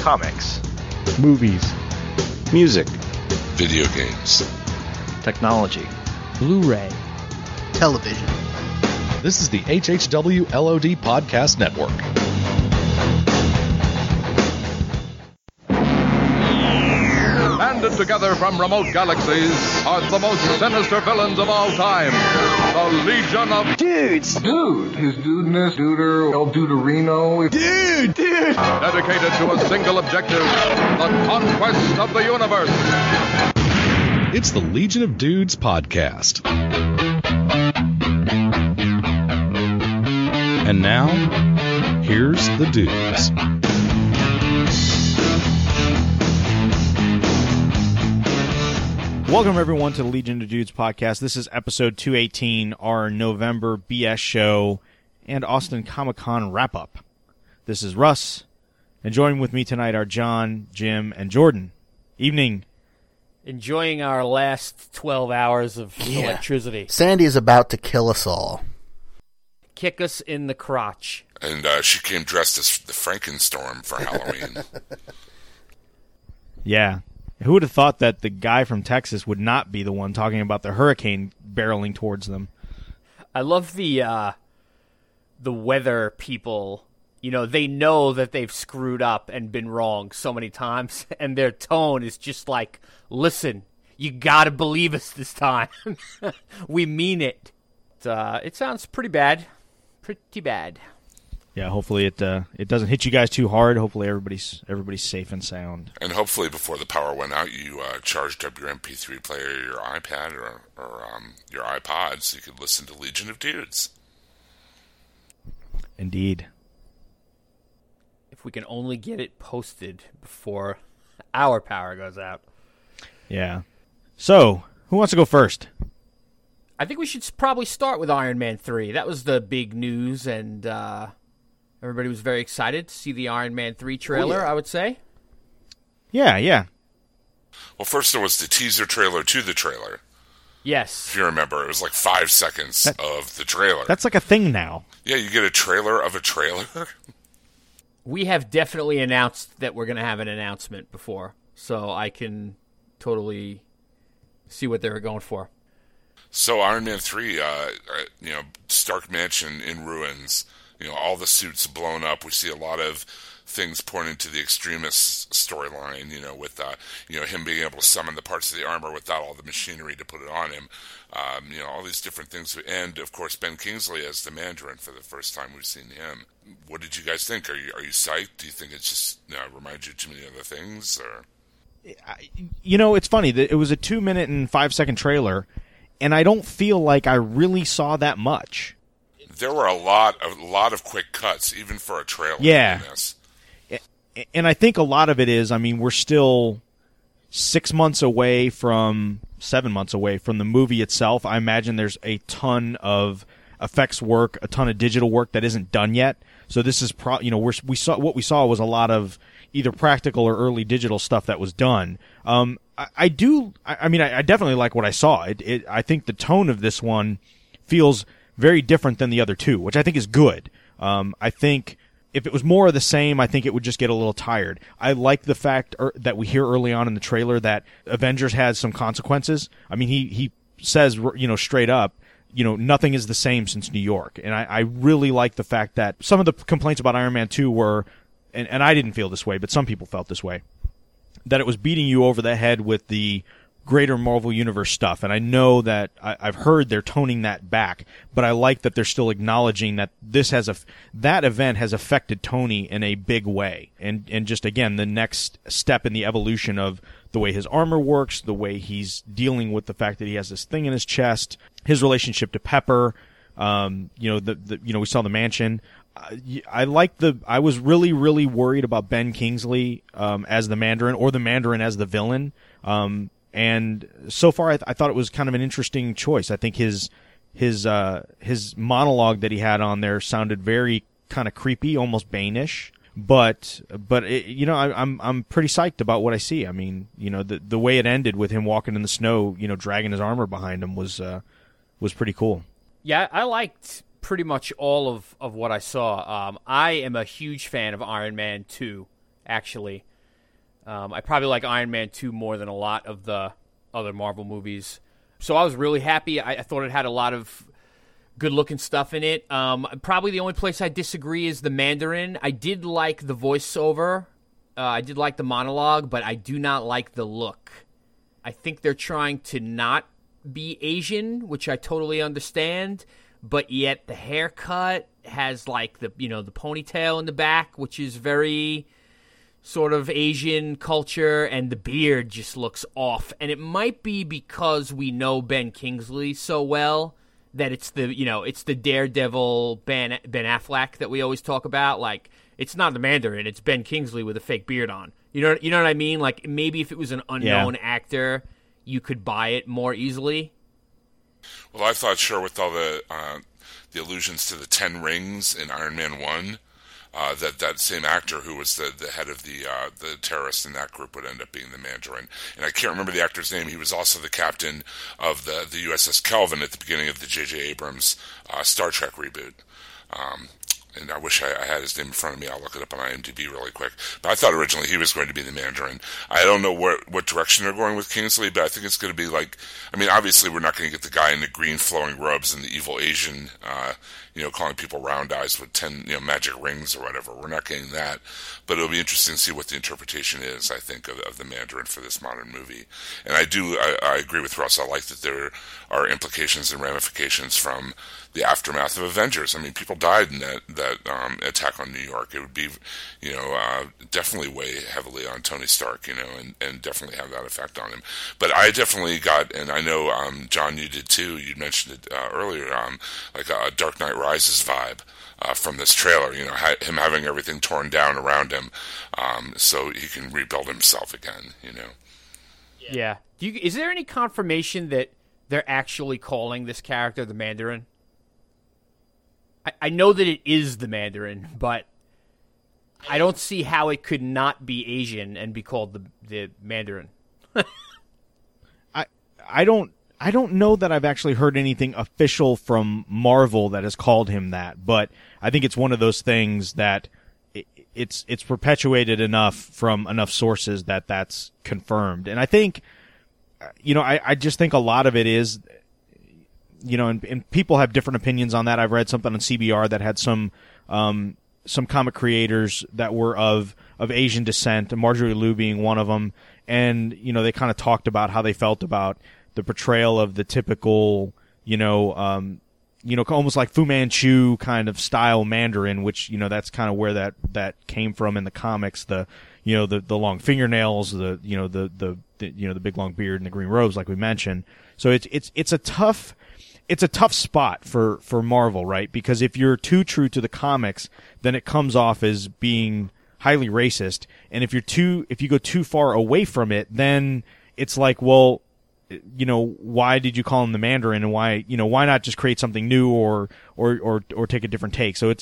comics, movies, music, video games, technology, Blu-ray, television. This is the HHW LOD Podcast Network. Banded together from remote galaxies are the most sinister villains of all time. The Legion of Dudes. Dude. His dudeness. Duder. El Duderino. Dude. Dude. Dedicated to a single objective, the conquest of the universe. It's the Legion of Dudes podcast. And now, here's the dudes. Welcome, everyone, to the Legion of Dudes podcast. This is episode 218, our November BS show and Austin Comic-Con wrap-up. This is Russ, and joining with me tonight are John, Jim, and Jordan. Evening. Enjoying our last 12 hours of electricity. Sandy is about to kill us all. Kick us in the crotch. And she came dressed as the Frankenstorm for Halloween. Yeah. Who would have thought that the guy from Texas would not be the one talking about the hurricane barreling towards them? I love the weather people. You know, they know that they've screwed up and been wrong so many times, and their tone is just like, listen, you gotta believe us this time. We mean it. It sounds pretty bad. Pretty bad. Yeah, hopefully it doesn't hit you guys too hard. Hopefully everybody's safe and sound. And hopefully before the power went out, you charged up your MP3 player, your iPad, or your iPod, so you could listen to Legion of Dudes. Indeed. If we can only get it posted before our power goes out. Yeah. So, who wants to go first? I think we should probably start with Iron Man 3. That was the big news, and everybody was very excited to see the Iron Man 3 trailer, I would say. Yeah, yeah. Well, first there was the teaser trailer to the trailer. Yes. If you remember, it was like 5 seconds of the trailer. That's like a thing now. Yeah, you get a trailer of a trailer. We have definitely announced that we're going to have an announcement before, so I can totally see what they were going for. So Iron Man 3, Stark Mansion in ruins, all the suits blown up. We see a lot of things pointing to the extremist storyline, with him being able to summon the parts of the armor without all the machinery to put it on him. All these different things. And, of course, Ben Kingsley as the Mandarin for the first time we've seen him. What did you guys think? Are you psyched? Do you think it's just reminds you of too many other things? Or it's funny. It was a 2-minute and 5-second trailer, and I don't feel like I really saw that much. There were a lot of quick cuts, even for a trailer. Yeah. And I think a lot of it is, we're still 6 months away from... 7 months away from the movie itself. I imagine there's a ton of effects work, a ton of digital work that isn't done yet. So this is what we saw was a lot of either practical or early digital stuff that was done. I definitely like what I saw. I think the tone of this one feels very different than the other two, which I think is good. I think if it was more of the same, I think it would just get a little tired. I like the fact that we hear early on in the trailer that Avengers has some consequences. He says, straight up, nothing is the same since New York. And I really like the fact that some of the complaints about Iron Man 2 were, and I didn't feel this way, but some people felt this way, that it was beating you over the head with the greater Marvel Universe stuff. And I know that I've heard they're toning that back, but I like that they're still acknowledging that this has that event has affected Tony in a big way. And just, again, the next step in the evolution of the way his armor works, the way he's dealing with the fact that he has this thing in his chest, his relationship to Pepper, we saw the mansion. I was really, really worried about Ben Kingsley, as the Mandarin, or the Mandarin as the villain. And so far, I thought it was kind of an interesting choice. I think his monologue that he had on there sounded very kind of creepy, almost Bane-ish. But I'm pretty psyched about what I see. The way it ended with him walking in the snow, dragging his armor behind him was pretty cool. Yeah, I liked pretty much all of what I saw. I am a huge fan of Iron Man 2, actually. I probably like Iron Man 2 more than a lot of the other Marvel movies. So I was really happy. I thought it had a lot of good-looking stuff in it. Probably the only place I disagree is the Mandarin. I did like the voiceover. I did like the monologue, but I do not like the look. I think they're trying to not be Asian, which I totally understand, but yet the haircut has, like, the, you know, the ponytail in the back, which is very sort of Asian culture, and the beard just looks off. And it might be because we know Ben Kingsley so well that it's the, you know, it's the Daredevil Ben Affleck that we always talk about. Like, it's not the Mandarin, it's Ben Kingsley with a fake beard on. You know what I mean? Like, maybe if it was an unknown actor, you could buy it more easily. Well, I thought, sure, with all the allusions to the Ten Rings in Iron Man 1, that same actor who was the head of the terrorists in that group would end up being the Mandarin. And I can't remember the actor's name. He was also the captain of the USS Kelvin at the beginning of the J.J. Abrams Star Trek reboot. And I wish I had his name in front of me. I'll look it up on IMDb really quick. But I thought originally he was going to be the Mandarin. I don't know what direction they're going with Kingsley, but I think it's going to be like... I mean, obviously we're not going to get the guy in the green flowing robes and the evil Asian, calling people round eyes with 10, magic rings or whatever. We're not getting that. But it'll be interesting to see what the interpretation is, I think, of the Mandarin for this modern movie. And I agree with Russ. I like that there are implications and ramifications from the aftermath of Avengers. I mean, people died in that attack on New York. It would be, definitely weigh heavily on Tony Stark, and definitely have that effect on him. But I definitely got, and I know, John, you did too, you mentioned it earlier, like a Dark Knight Rises vibe from this trailer, him having everything torn down around him so he can rebuild himself again, Yeah. Is there any confirmation that they're actually calling this character the Mandarin? I know that it is the Mandarin, but I don't see how it could not be Asian and be called the Mandarin. I don't know that I've actually heard anything official from Marvel that has called him that, but I think it's one of those things that it's perpetuated enough from enough sources that that's confirmed. And I think, I just think a lot of it is... and people have different opinions on that. I've read something on CBR that had some comic creators that were of Asian descent, and Marjorie Liu being one of them. And, they kind of talked about how they felt about the portrayal of the typical, almost like Fu Manchu kind of style Mandarin, which, that's kind of where that came from in the comics, the long fingernails, the big long beard and the green robes, like we mentioned. So it's a tough spot for Marvel, right? Because if you're too true to the comics, then it comes off as being highly racist. And if you go too far away from it, then it's like, well, why did you call him the Mandarin, and why not just create something new or take a different take? So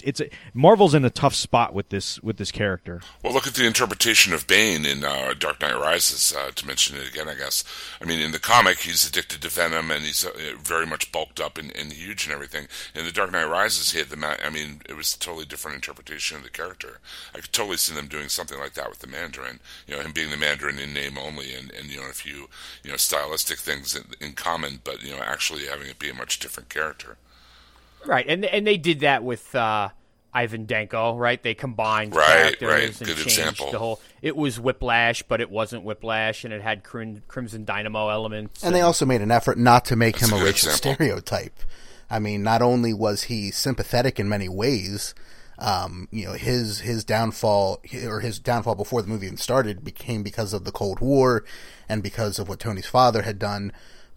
Marvel's in a tough spot with this character. Well, look at the interpretation of Bane in Dark Knight Rises, to mention it again, I guess. I mean, in the comic, he's addicted to venom, and he's very much bulked up and huge and everything. In the Dark Knight Rises, he had it was a totally different interpretation of the character. I could totally see them doing something like that with the Mandarin, him being the Mandarin in name only, and a few, stylistic things in common, but actually having it be a much different character, right? And they did that with Ivan Denko, right? They combined characters and changed the whole. It was Whiplash, but it wasn't Whiplash, and it had Crimson Dynamo elements. And they also made an effort not to make him a racial stereotype. I mean, not only was he sympathetic in many ways, his downfall before the movie even started became because of the Cold War and because of what Tony's father had done,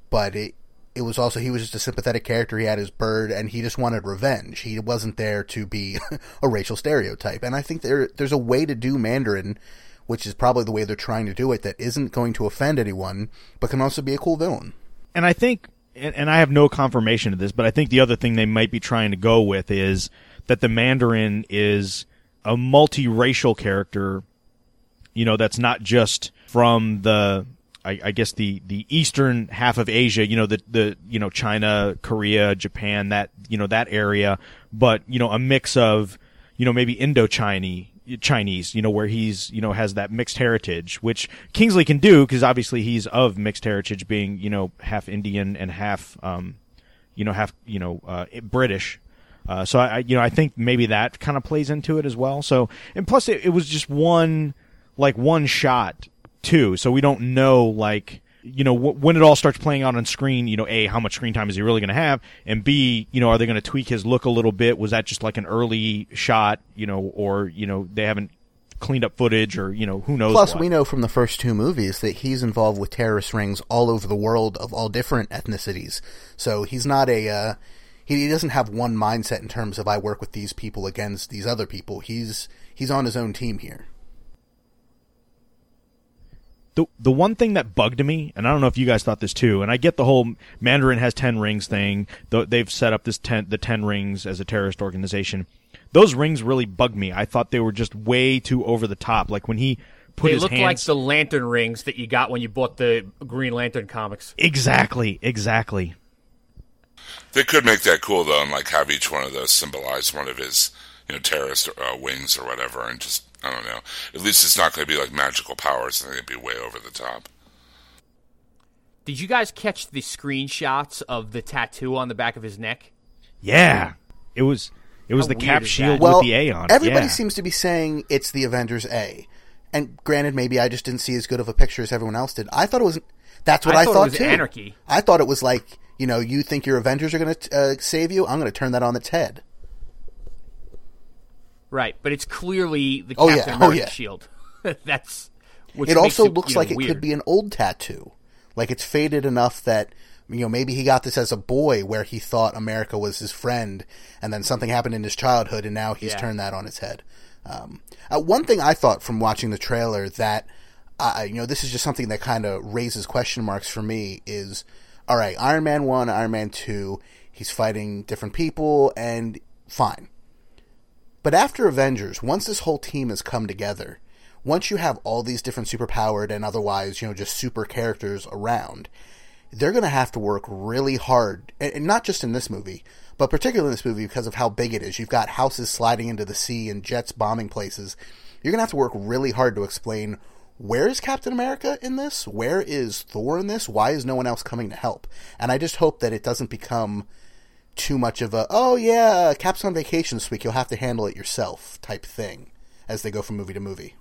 but it was also, he was just a sympathetic character. He had his bird, and he just wanted revenge. He wasn't there to be a racial stereotype. And I think there's a way to do Mandarin, which is probably the way they're trying to do it, that isn't going to offend anyone, but can also be a cool villain. And I think, and I have no confirmation of this, but I think the other thing they might be trying to go with is that the Mandarin is a multiracial character, that's not just from the... I guess the eastern half of Asia, the China, Korea, Japan, that area, but a mix of maybe Indo-Chinese Chinese, you know, where he's, you know, has that mixed heritage, which Kingsley can do because obviously he's of mixed heritage, being, you know, half Indian and half British. So I think maybe that kind of plays into it as well. So, and plus it was just one shot too. So we don't know, like, you know, when it all starts playing out on screen, you know, A, how much screen time is he really going to have? And B, you know, are they going to tweak his look a little bit? Was that just like an early shot, you know, or, you know, they haven't cleaned up footage, or, you know, who knows? Plus, we know from the first two movies that he's involved with terrorist rings all over the world of all different ethnicities. So he's not he doesn't have one mindset in terms of I work with these people against these other people. He's on his own team here. The one thing that bugged me, and I don't know if you guys thought this too, and I get the whole Mandarin has 10 rings thing. They've set up the 10 Rings as a terrorist organization. Those rings really bugged me. I thought they were just way too over the top. Like when he put his hands... They look like the lantern rings that you got when you bought the Green Lantern comics. Exactly. They could make that cool though, and like have each one of those symbolize one of his, you know, terrorist wings or whatever, and just. I don't know. At least it's not going to be like magical powers. I think it'd be way over the top. Did you guys catch the screenshots of the tattoo on the back of his neck? Yeah. It was the cap shield with the A on it. Everybody seems to be saying it's the Avengers A. And granted, maybe I just didn't see as good of a picture as everyone else did. I thought it was... That's what I thought, too. I thought it was anarchy. I thought it was like, you know, you think your Avengers are going to save you? I'm going to turn that on its head. Right, but it's clearly the Captain America shield. That's which it also looks like weird. It could be an old tattoo, like it's faded enough that, you know, maybe he got this as a boy where he thought America was his friend, and then something happened in his childhood, and now he's turned that on his head. One thing I thought from watching the trailer that, you know, this is just something that kind of raises question marks for me is, all right, Iron Man 1, Iron Man 2, he's fighting different people, and fine. But after Avengers, once this whole team has come together, once you have all these different superpowered and otherwise, you know, just super characters around, they're going to have to work really hard, and not just in this movie, but particularly in this movie because of how big it is. You've got houses sliding into the sea and jets bombing places. You're going to have to work really hard to explain, where is Captain America in this? Where is Thor in this? Why is no one else coming to help? And I just hope that it doesn't become... too much of a, oh yeah, Cap's on vacation this week, you'll have to handle it yourself type thing as they go from movie to movie.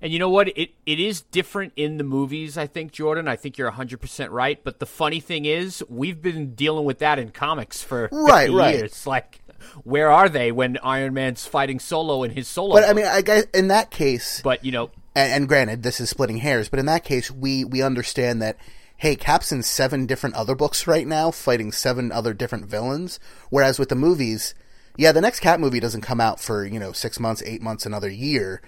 And you know what? It is different in the movies, I think, Jordan. I think you're 100% right. But the funny thing is, we've been dealing with that in comics for 50 years. Like, where are they when Iron Man's fighting solo in his solo? But book? I mean, I guess in that case... But, you know... And granted, this is splitting hairs, but in that case, we understand that, hey, Cap's in 7 different other books right now, fighting 7 other different villains. Whereas with the movies, yeah, the next Cap movie doesn't come out for, you know, 6 months, 8 months, another year.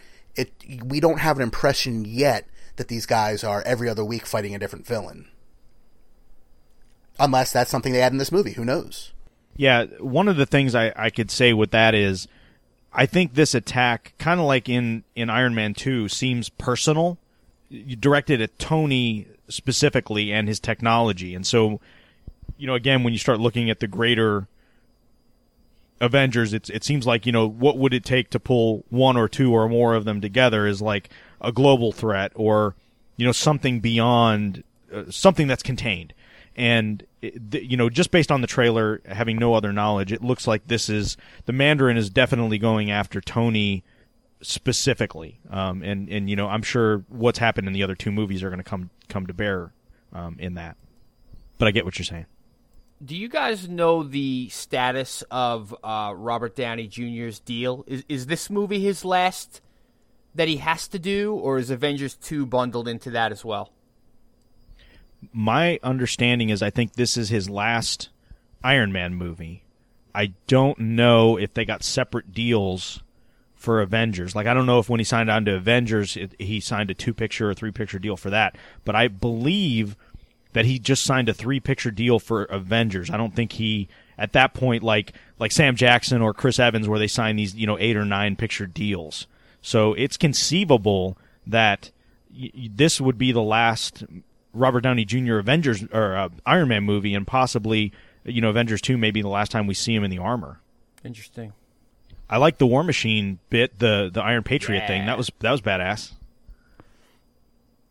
We don't have an impression yet that these guys are every other week fighting a different villain. Unless that's something they add in this movie. Who knows? Yeah, one of the things I could say with that is, I think this attack, kind of like in Iron Man 2, seems personal. Directed at Tony... specifically and his technology. And so, you know, again, when you start looking at the greater Avengers, it seems like, you know, what would it take to pull one or two or more of them together is like a global threat or, you know, something beyond something that's contained. And, you know, just based on the trailer, having no other knowledge, it looks like this is the Mandarin is definitely going after Tony specifically, and you know, I'm sure what's happened in the other two movies are going to come to bear in that. But I get what you're saying. Do you guys know the status of Robert Downey Jr.'s deal? Is this movie his last that he has to do, or is Avengers 2 bundled into that as well? My understanding is I think this is his last Iron Man movie. I don't know if they got separate deals for Avengers. Like, I don't know if when he signed on to Avengers, he signed a 2-picture or 3-picture deal for that. But I believe that he just signed a 3-picture deal for Avengers. I don't think he, at that point, like Sam Jackson or Chris Evans, where they sign these, you know, 8 or 9-picture deals. So it's conceivable that this would be the last Robert Downey Jr. Avengers or Iron Man movie, and possibly, you know, Avengers 2 may be the last time we see him in the armor. Interesting. I like the War Machine bit, the Iron Patriot thing. That was badass.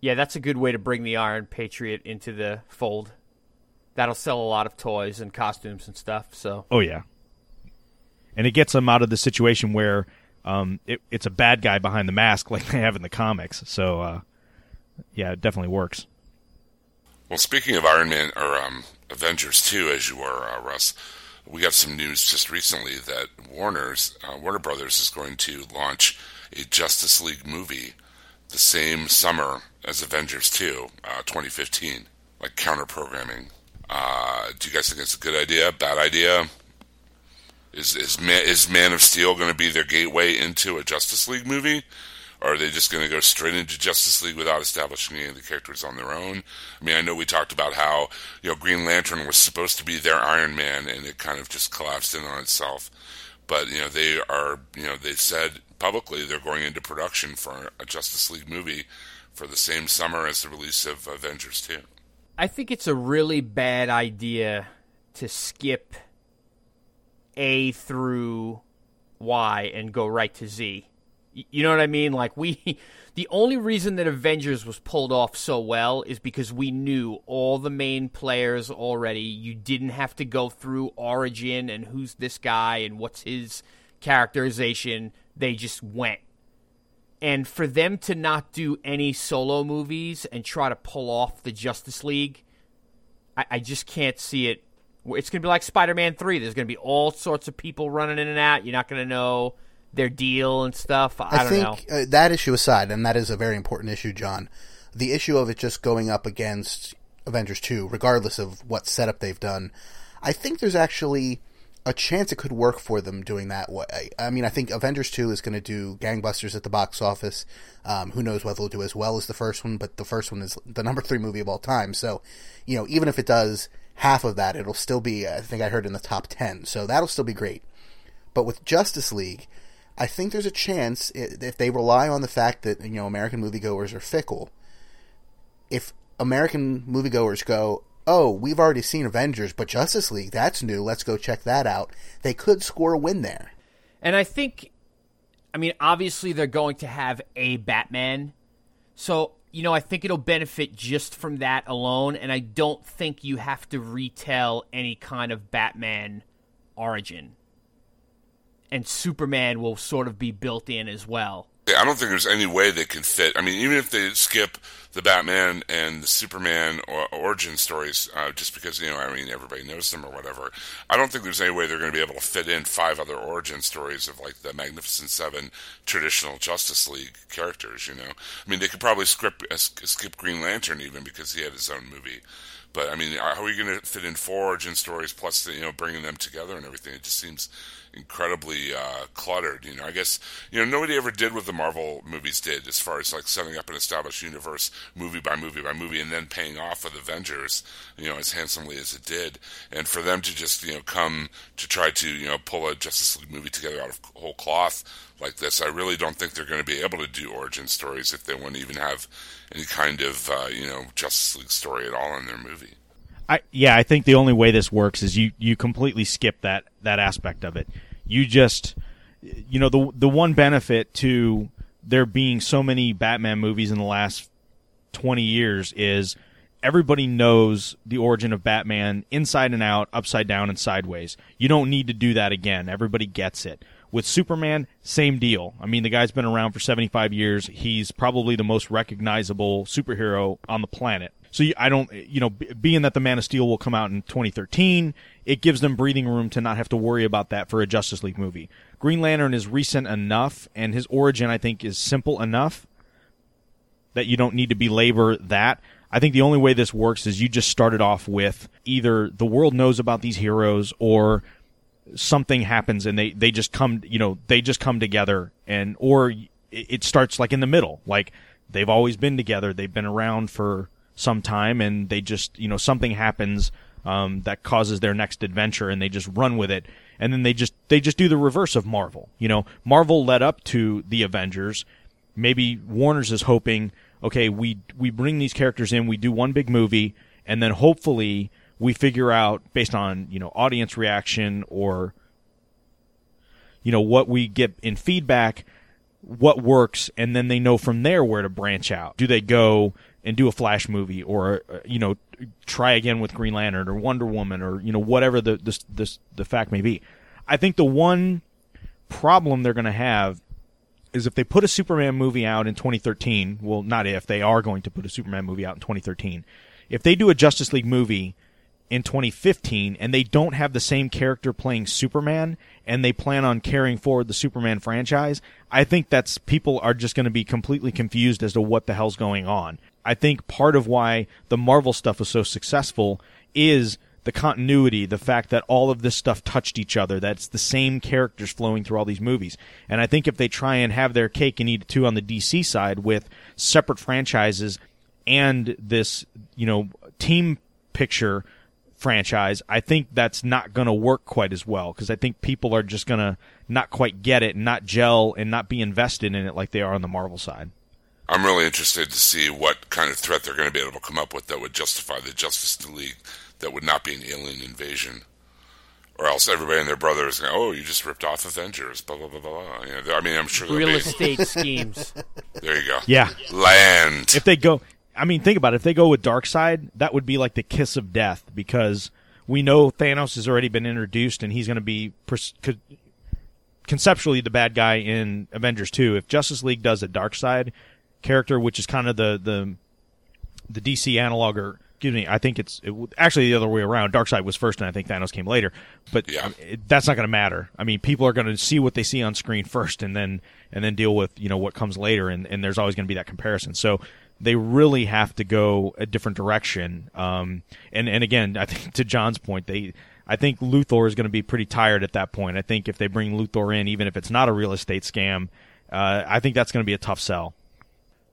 Yeah, that's a good way to bring the Iron Patriot into the fold. That'll sell a lot of toys and costumes and stuff. So. Oh, yeah. And it gets them out of the situation where it's a bad guy behind the mask like they have in the comics. So, yeah, it definitely works. Well, speaking of Iron Man or Avengers 2, as you were, Russ, we got some news just recently that Warner Brothers is going to launch a Justice League movie the same summer as Avengers 2, 2015, like counter-programming. Do you guys think it's a good idea? Bad idea? Is Man of Steel going to be their gateway into a Justice League movie? Or are they just going to go straight into Justice League without establishing any of the characters on their own? I mean, I know we talked about how, you know, Green Lantern was supposed to be their Iron Man, and it kind of just collapsed in on itself. But, you know, they are, you know, they've said publicly they're going into production for a Justice League movie for the same summer as the release of Avengers 2. I think it's a really bad idea to skip A through Y and go right to Z. You know what I mean? Like, the only reason that Avengers was pulled off so well is because we knew all the main players already. You didn't have to go through origin and who's this guy and what's his characterization. They just went. And for them to not do any solo movies and try to pull off the Justice League, I just can't see it. It's going to be like Spider-Man 3. There's going to be all sorts of people running in and out. You're not going to know their deal and stuff. I don't know. That issue aside, and that is a very important issue, John, the issue of it just going up against Avengers 2, regardless of what setup they've done, I think there's actually a chance it could work for them doing that way. I mean, I think Avengers 2 is going to do gangbusters at the box office. Who knows whether it'll do as well as the first one, but the first one is the number 3 movie of all time. So, you know, even if it does half of that, it'll still be, I think I heard, in the top 10. So that'll still be great. But with Justice League, I think there's a chance, if they rely on the fact that, you know, American moviegoers are fickle, if American moviegoers go, oh, we've already seen Avengers, but Justice League, that's new, let's go check that out, they could score a win there. And I think, I mean, obviously they're going to have a Batman, so, you know, I think it'll benefit just from that alone, and I don't think you have to retell any kind of Batman origin. And Superman will sort of be built in as well. Yeah, I don't think there's any way they can fit. I mean, even if they skip the Batman and the Superman origin stories, just because, you know, I mean, everybody knows them or whatever, I don't think there's any way they're going to be able to fit in 5 other origin stories of, like, the Magnificent 7 traditional Justice League characters, you know? I mean, they could probably skip Green Lantern even, because he had his own movie. But, I mean, how are you going to fit in 4 origin stories plus, you know, bringing them together and everything? It just seems incredibly cluttered, you know. I guess, you know, nobody ever did what the Marvel movies did as far as, like, setting up an established universe movie by movie by movie and then paying off with Avengers, you know, as handsomely as it did. And for them to just, you know, come to try to, you know, pull a Justice League movie together out of whole cloth like this, I really don't think they're going to be able to do origin stories if they want to even have any kind of, you know, Justice League story at all in their movie. I think the only way this works is you completely skip that aspect of it. You just, you know, the one benefit to there being so many Batman movies in the last 20 years is everybody knows the origin of Batman inside and out, upside down and sideways. You don't need to do that again. Everybody gets it. With Superman, same deal. I mean, the guy's been around for 75 years. He's probably the most recognizable superhero on the planet. So I don't, you know, being that the Man of Steel will come out in 2013, it gives them breathing room to not have to worry about that for a Justice League movie. Green Lantern is recent enough, and his origin, I think, is simple enough that you don't need to belabor that. I think the only way this works is you just start it off with either the world knows about these heroes or something happens and they just come, you know, they just come together, and or it starts like in the middle, like they've always been together, they've been around for some time, and they just, you know, something happens that causes their next adventure, and they just run with it, and then they just do the reverse of Marvel. You know, Marvel led up to the Avengers. Maybe Warner's is hoping, okay, we bring these characters in, we do one big movie, and then hopefully we figure out based on, you know, audience reaction or, you know, what we get in feedback, what works, and then they know from there where to branch out. Do they go and do a Flash movie, or, you know, try again with Green Lantern or Wonder Woman, or, you know, whatever the fact may be. I think the one problem they're going to have is if they put a Superman movie out in 2013, well, not if, they are going to put a Superman movie out in 2013. If they do a Justice League movie in 2015 and they don't have the same character playing Superman and they plan on carrying forward the Superman franchise, I think that's, people are just going to be completely confused as to what the hell's going on. I think part of why the Marvel stuff was so successful is the continuity, the fact that all of this stuff touched each other, that's the same characters flowing through all these movies. And I think if they try and have their cake and eat it too on the DC side with separate franchises and this, you know, team picture franchise, I think that's not going to work quite as well, because I think people are just going to not quite get it, and not gel, and not be invested in it like they are on the Marvel side. I'm really interested to see what kind of threat they're going to be able to come up with that would justify the Justice League, that would not be an alien invasion, or else everybody and their brother is going, oh, you just ripped off Avengers, blah, blah, blah, blah. You know, I mean, I'm sure real estate schemes. There you go. Yeah. Land. If they go... I mean, think about it. If they go with Darkseid, that would be like the kiss of death, because we know Thanos has already been introduced, and he's going to be conceptually the bad guy in Avengers 2. If Justice League does a Darkseid character, which is kind of the DC analog, or excuse me, I think it's actually the other way around. Darkseid was first, and I think Thanos came later. But yeah, that's not going to matter. I mean, people are going to see what they see on screen first, and then deal with, you know, what comes later, and there's always going to be that comparison. So they really have to go a different direction. And again, I think to John's point, I think Luthor is going to be pretty tired at that point. I think if they bring Luthor in, even if it's not a real estate scam, I think that's going to be a tough sell.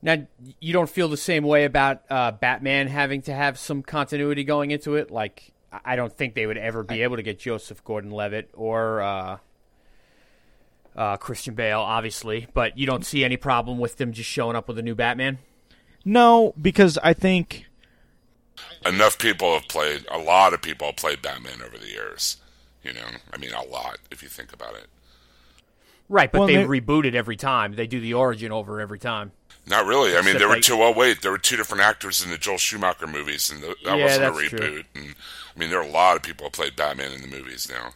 Now, you don't feel the same way about Batman having to have some continuity going into it? Like, I don't think they would ever be able to get Joseph Gordon-Levitt or Christian Bale, obviously. But you don't see any problem with them just showing up with a new Batman? No, because I think enough people have played, a lot of people have played Batman over the years, you know, I mean, a lot, if you think about it. Right, but well, they've rebooted every time. They do the origin over every time. Not really. I mean, there were two different actors in the Joel Schumacher movies, and that wasn't a reboot. And, I mean, there are a lot of people who played Batman in the movies now.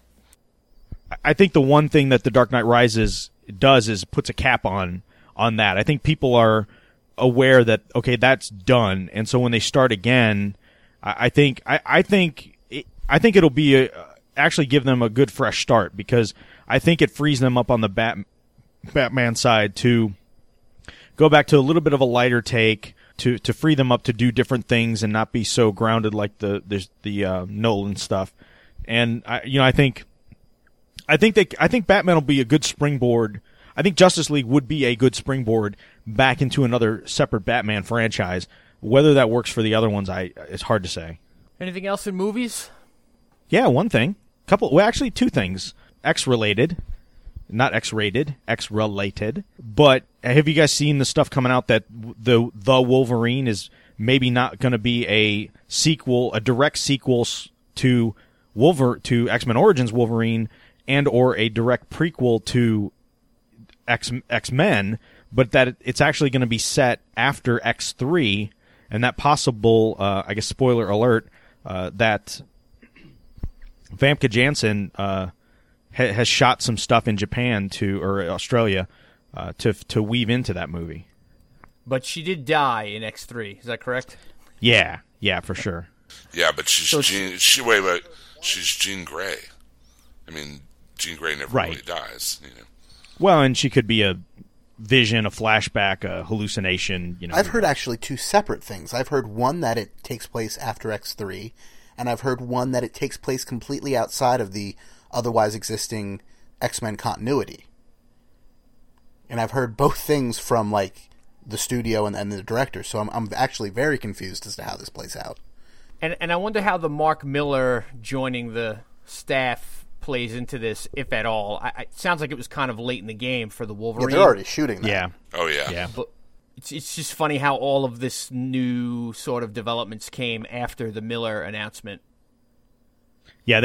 I think the one thing that The Dark Knight Rises does is puts a cap on that. I think people are aware that, okay, that's done, and so when they start again, I think it'll be actually give them a good fresh start, because I think it frees them up on the Batman side to go back to a little bit of a lighter take, to free them up to do different things and not be so grounded like the Nolan stuff. And I think Batman will be a good springboard. I think Justice League would be a good springboard back into another separate Batman franchise. Whether that works for the other ones, it's hard to say. Anything else in movies? Yeah, one thing. Actually, two things. X-related. Not X-rated. X-related. But have you guys seen the stuff coming out that the Wolverine is maybe not going to be a sequel, a direct sequel to X-Men Origins Wolverine, and or a direct prequel to X-Men, but that it's actually going to be set after X3, and that possible, I guess, spoiler alert, that Famke Janssen has shot some stuff in Japan or Australia to weave into that movie. But she did die in X3, is that correct? Yeah, for sure. Yeah, but she's Jean Grey. I mean, Jean Grey never really dies, you know. Well, and she could be a vision, a flashback, a hallucination. You know, I've heard actually two separate things. I've heard one that it takes place after X3, and I've heard one that it takes place completely outside of the otherwise existing X-Men continuity. And I've heard both things from, like, the studio and the director, so I'm actually very confused as to how this plays out. And I wonder how the Mark Miller joining the staff plays into this, if at all. It sounds like it was kind of late in the game for the Wolverine. Yeah, they're already shooting that. Yeah. Oh, yeah. But it's just funny how all of this new sort of developments came after the Miller announcement. Yeah,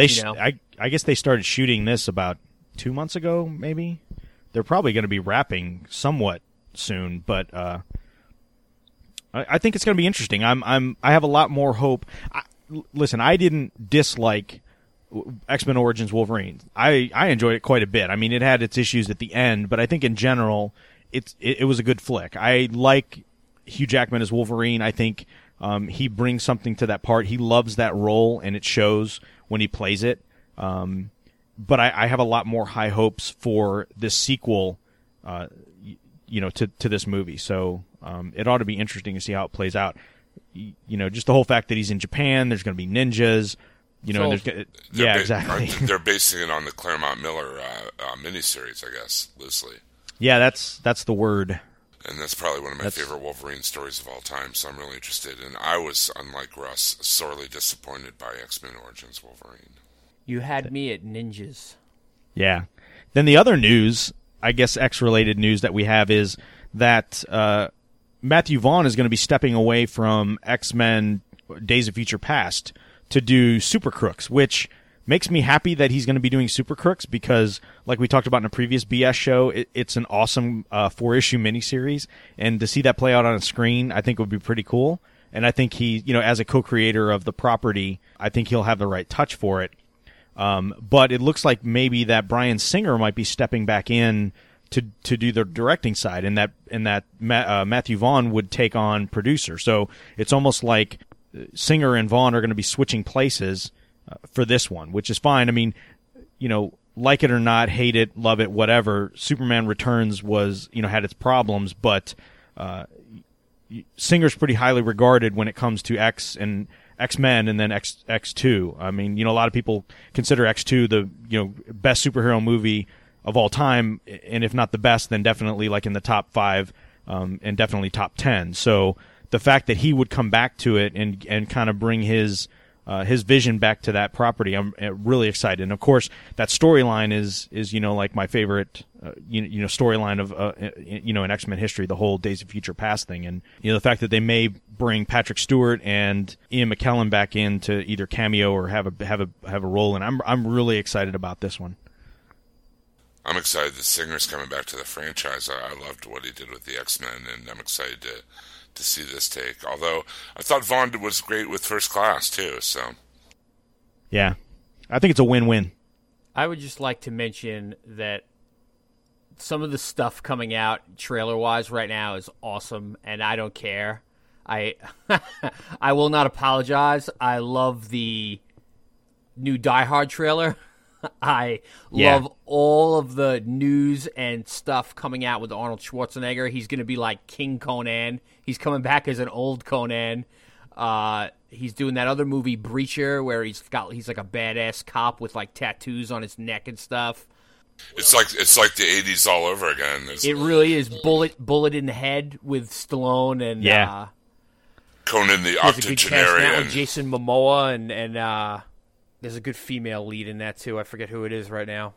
I guess they started shooting this about 2 months ago, maybe. They're probably going to be wrapping somewhat soon, but I think it's going to be interesting. I have a lot more hope. Listen, I didn't dislike X-Men Origins Wolverine. I enjoyed it quite a bit. I mean, it had its issues at the end, but I think in general, it was a good flick. I like Hugh Jackman as Wolverine. I think he brings something to that part. He loves that role, and it shows when he plays it. But I have a lot more high hopes for this sequel, to this movie. So it ought to be interesting to see how it plays out. You know, just the whole fact that he's in Japan, there's going to be ninjas. You know, so and there's yeah, exactly. They're basing it on the Claremont Miller miniseries, I guess, loosely. Yeah, that's the word. And that's probably one of my favorite Wolverine stories of all time, so I'm really interested. And I was, unlike Russ, sorely disappointed by X-Men Origins Wolverine. You had me at ninjas. Yeah. Then the other news, I guess X-related news that we have is that Matthew Vaughn is going to be stepping away from X-Men Days of Future Past to do Super Crooks, which makes me happy that he's going to be doing Super Crooks because, like we talked about in a previous BS show, it's an awesome 4-issue miniseries, and to see that play out on a screen I think would be pretty cool. And I think he, you know, as a co-creator of the property, I think he'll have the right touch for it. But it looks like maybe that Bryan Singer might be stepping back in to do the directing side, and that Matthew Vaughn would take on producer. So it's almost like Singer and Vaughn are going to be switching places for this one, which is fine. I mean, you know, like it or not, hate it, love it, whatever, Superman Returns was, you know, had its problems, but Singer's pretty highly regarded when it comes to X and X-Men and then X2. I mean, you know, a lot of people consider X2 the, you know, best superhero movie of all time, and if not the best, then definitely like in the top 5 and definitely top 10. So the fact that he would come back to it and kind of bring his vision back to that property, I'm really excited. And of course, that storyline is you know, like my favorite you know storyline of you know, in X-Men history, the whole Days of Future Past thing. And you know, the fact that they may bring Patrick Stewart and Ian McKellen back in to either cameo or have a role, and I'm really excited about this one. I'm excited that Singer's coming back to the franchise. I loved what he did with the X-Men, and I'm excited to see this take. Although I thought Vaughn was great with First Class too, so yeah, I think it's a win-win. I would just like to mention that some of the stuff coming out trailer-wise right now is awesome, and I don't care. I will not apologize. I love the new Die Hard trailer. I love all of the news and stuff coming out with Arnold Schwarzenegger. He's going to be like King Conan. He's coming back as an old Conan. He's doing that other movie Breacher, where he's like a badass cop with like tattoos on his neck and stuff. It's like the 80s all over again. It really is. Bullet in the Head with Stallone and Conan the Octogenarian, Jason Momoa, and there's a good female lead in that too. I forget who it is right now.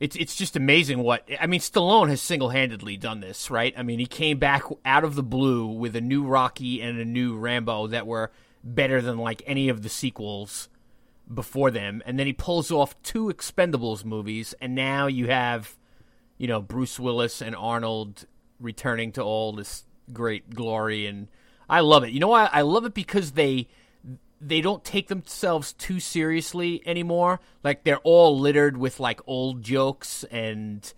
It's just amazing what I mean. Stallone has single-handedly done this, right? I mean, he came back out of the blue with a new Rocky and a new Rambo that were better than like any of the sequels before them, and then he pulls off 2 Expendables movies, and now you have, you know, Bruce Willis and Arnold returning to all this great glory, and I love it. You know why? I love it because they don't take themselves too seriously anymore. Like, they're all littered with like old jokes, and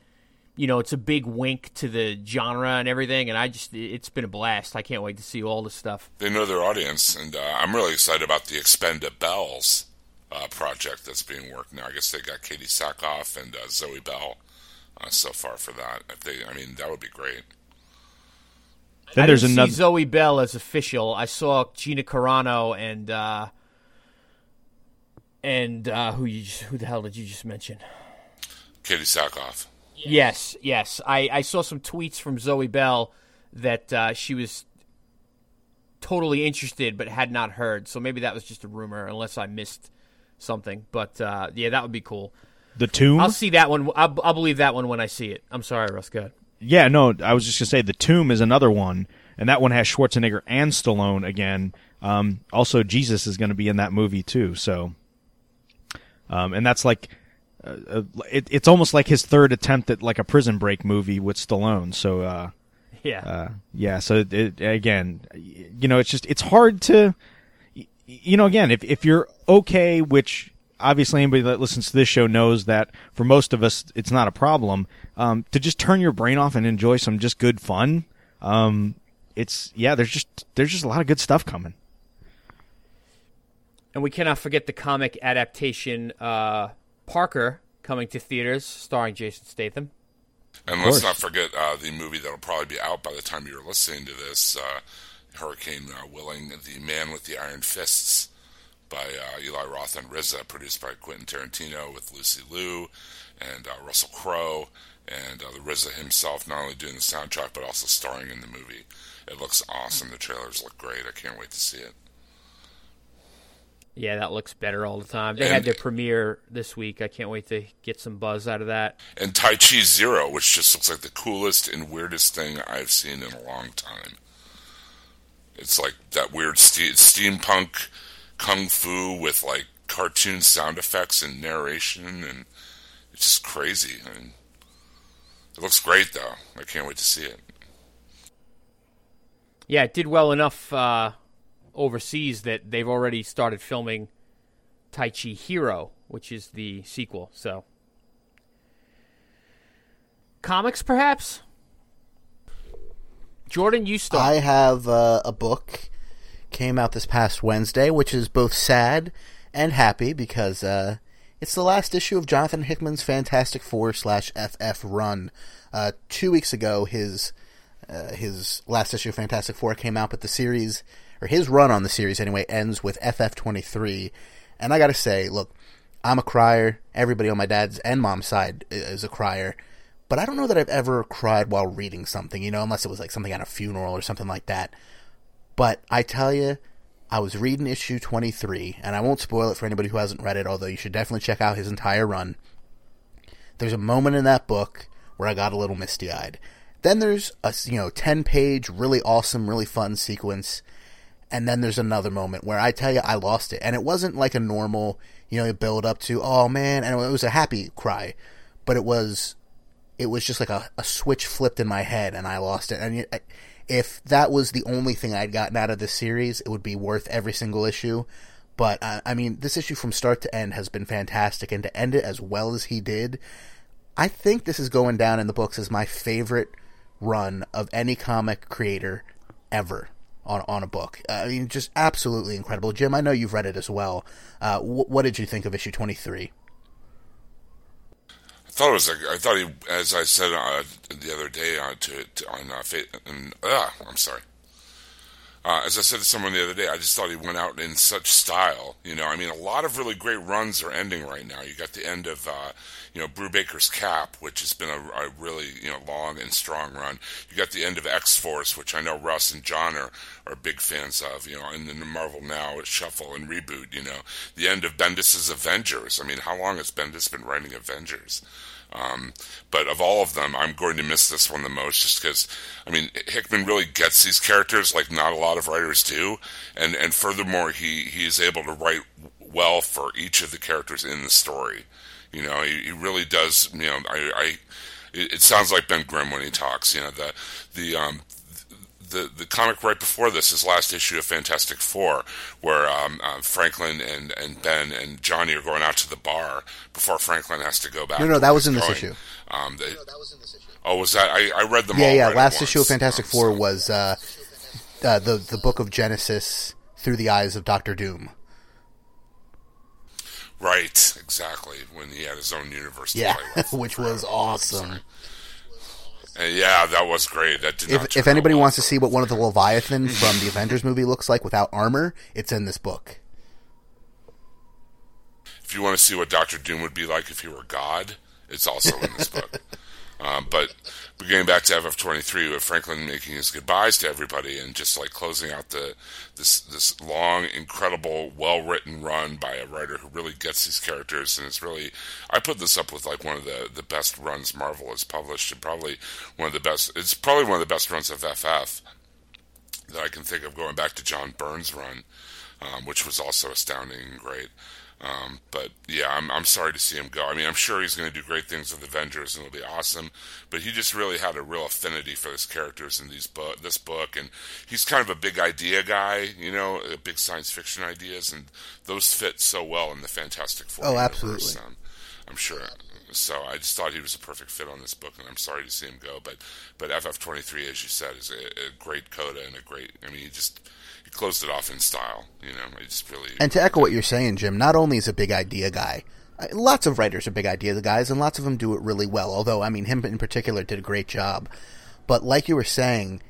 you know, it's a big wink to the genre and everything. And it's been a blast. I can't wait to see all this stuff. They know their audience, and I'm really excited about the Expendables project that's being worked now. I guess they got Katie Sackhoff and Zoe Bell so far for that. That would be great. Then I didn't see Zoe Bell as official. I saw Gina Carano and who the hell did you just mention? Katie Sackhoff. Yes. I saw some tweets from Zoe Bell that she was totally interested but had not heard. So maybe that was just a rumor, unless I missed something. But yeah, that would be cool. The Tomb. I'll see that one. I'll believe that one when I see it. I'm sorry, Russ. Go ahead. Yeah, no, I was just going to say The Tomb is another one, and that one has Schwarzenegger and Stallone again. Also, Jesus is going to be in that movie, too. So, and that's like it's almost like his third attempt at like a Prison Break movie with Stallone. So So again, you know, it's just, it's hard to, you know, again, if you're okay, which obviously anybody that listens to this show knows that for most of us, it's not a problem, to just turn your brain off and enjoy some just good fun. It's, yeah, there's just a lot of good stuff coming. And we cannot forget the comic adaptation, Parker, coming to theaters, starring Jason Statham. And let's not forget the movie that'll probably be out by the time you're listening to this, Hurricane Willing, The Man with the Iron Fists, by Eli Roth and RZA, produced by Quentin Tarantino with Lucy Liu and Russell Crowe, and the RZA himself not only doing the soundtrack but also starring in the movie. It looks awesome. The trailers look great. I can't wait to see it. Yeah, that looks better all the time. They had their premiere this week. I can't wait to get some buzz out of that. And Tai Chi Zero, which just looks like the coolest and weirdest thing I've seen in a long time. It's like that weird steampunk kung fu with like cartoon sound effects and narration, and it's just crazy. I mean, it looks great, though. I can't wait to see it. Yeah, it did well enough overseas that they've already started filming Tai Chi Hero, which is the sequel. So, comics, perhaps? Jordan, you start. I have a book. Came out this past Wednesday, which is both sad and happy because it's the last issue of Jonathan Hickman's Fantastic Four /FF run. 2 weeks ago, his last issue of Fantastic Four came out, but the series, or his run on the series anyway, ends with FF23. And I gotta say, look, I'm a crier. Everybody on my dad's and mom's side is a crier. But I don't know that I've ever cried while reading something, you know, unless it was like something at a funeral or something like that. But I tell you, I was reading issue 23, and I won't spoil it for anybody who hasn't read it, although you should definitely check out his entire run. There's a moment in that book where I got a little misty-eyed. Then there's a 10-page, really awesome, really fun sequence, and then there's another moment where I tell you I lost it. And it wasn't like a normal, build-up to, oh, man, and it was a happy cry, but it was just like a switch flipped in my head, and I lost it. And if that was the only thing I'd gotten out of this series, it would be worth every single issue. But, I mean, this issue from start to end has been fantastic, and to end it as well as he did, I think this is going down in the books as my favorite run of any comic creator ever on a book. I mean, just absolutely incredible. Jim, I know you've read it as well. What did you think of issue 23? I thought he, as I said the other day as I said to someone the other day, I just thought he went out in such style. I mean, a lot of really great runs are ending right now. You got the end of, Brubaker's Cap, which has been a really, long and strong run. You got the end of X-Force, which I know Russ and John are big fans of, and then the Marvel Now Shuffle and Reboot, The end of Bendis' Avengers. I mean, how long has Bendis been writing Avengers? But of all of them, I'm going to miss this one the most just because, I mean, Hickman really gets these characters like not a lot of writers do. And furthermore, he is able to write well for each of the characters in the story. He really does, it sounds like Ben Grimm when he talks, the comic right before this, his last issue of Fantastic Four, where Franklin and Ben and Johnny are going out to the bar before Franklin has to go back. No, that was in this issue. That was in this issue. Oh, was that? I read them all. Yeah, right, last issue of Fantastic Four was the Book of Genesis through the eyes of Doctor Doom. Right, exactly, when he had his own universe to play with. Which was awesome. Yeah, that was great. That did not if anybody wants to see what one of the Leviathan from the Avengers movie looks like without armor, it's in this book. If you want to see what Doctor Doom would be like if he were God, it's also in this book. But getting back to FF23, with Franklin making his goodbyes to everybody and just like closing out this long, incredible, well-written run by a writer who really gets these characters, and it's really, I put this up with like one of the best runs Marvel has published, and probably one of the best runs of FF that I can think of, going back to John Byrne's run, which was also astounding and great. But yeah, I'm sorry to see him go. I mean, I'm sure he's going to do great things with Avengers and it'll be awesome, but he just really had a real affinity for his characters in this book. And he's kind of a big idea guy, you know, big science fiction ideas, and those fit so well in the Fantastic Four. Oh, absolutely. I'm sure. So I just thought he was a perfect fit on this book, and I'm sorry to see him go. But FF23, as you said, is a great coda and a great. I mean, he closed it off in style. You know, he just really. And to echo what you're saying, Jim, not only is a big idea guy, lots of writers are big idea guys, and lots of them do it really well. Although, I mean, him in particular did a great job. But like you were saying,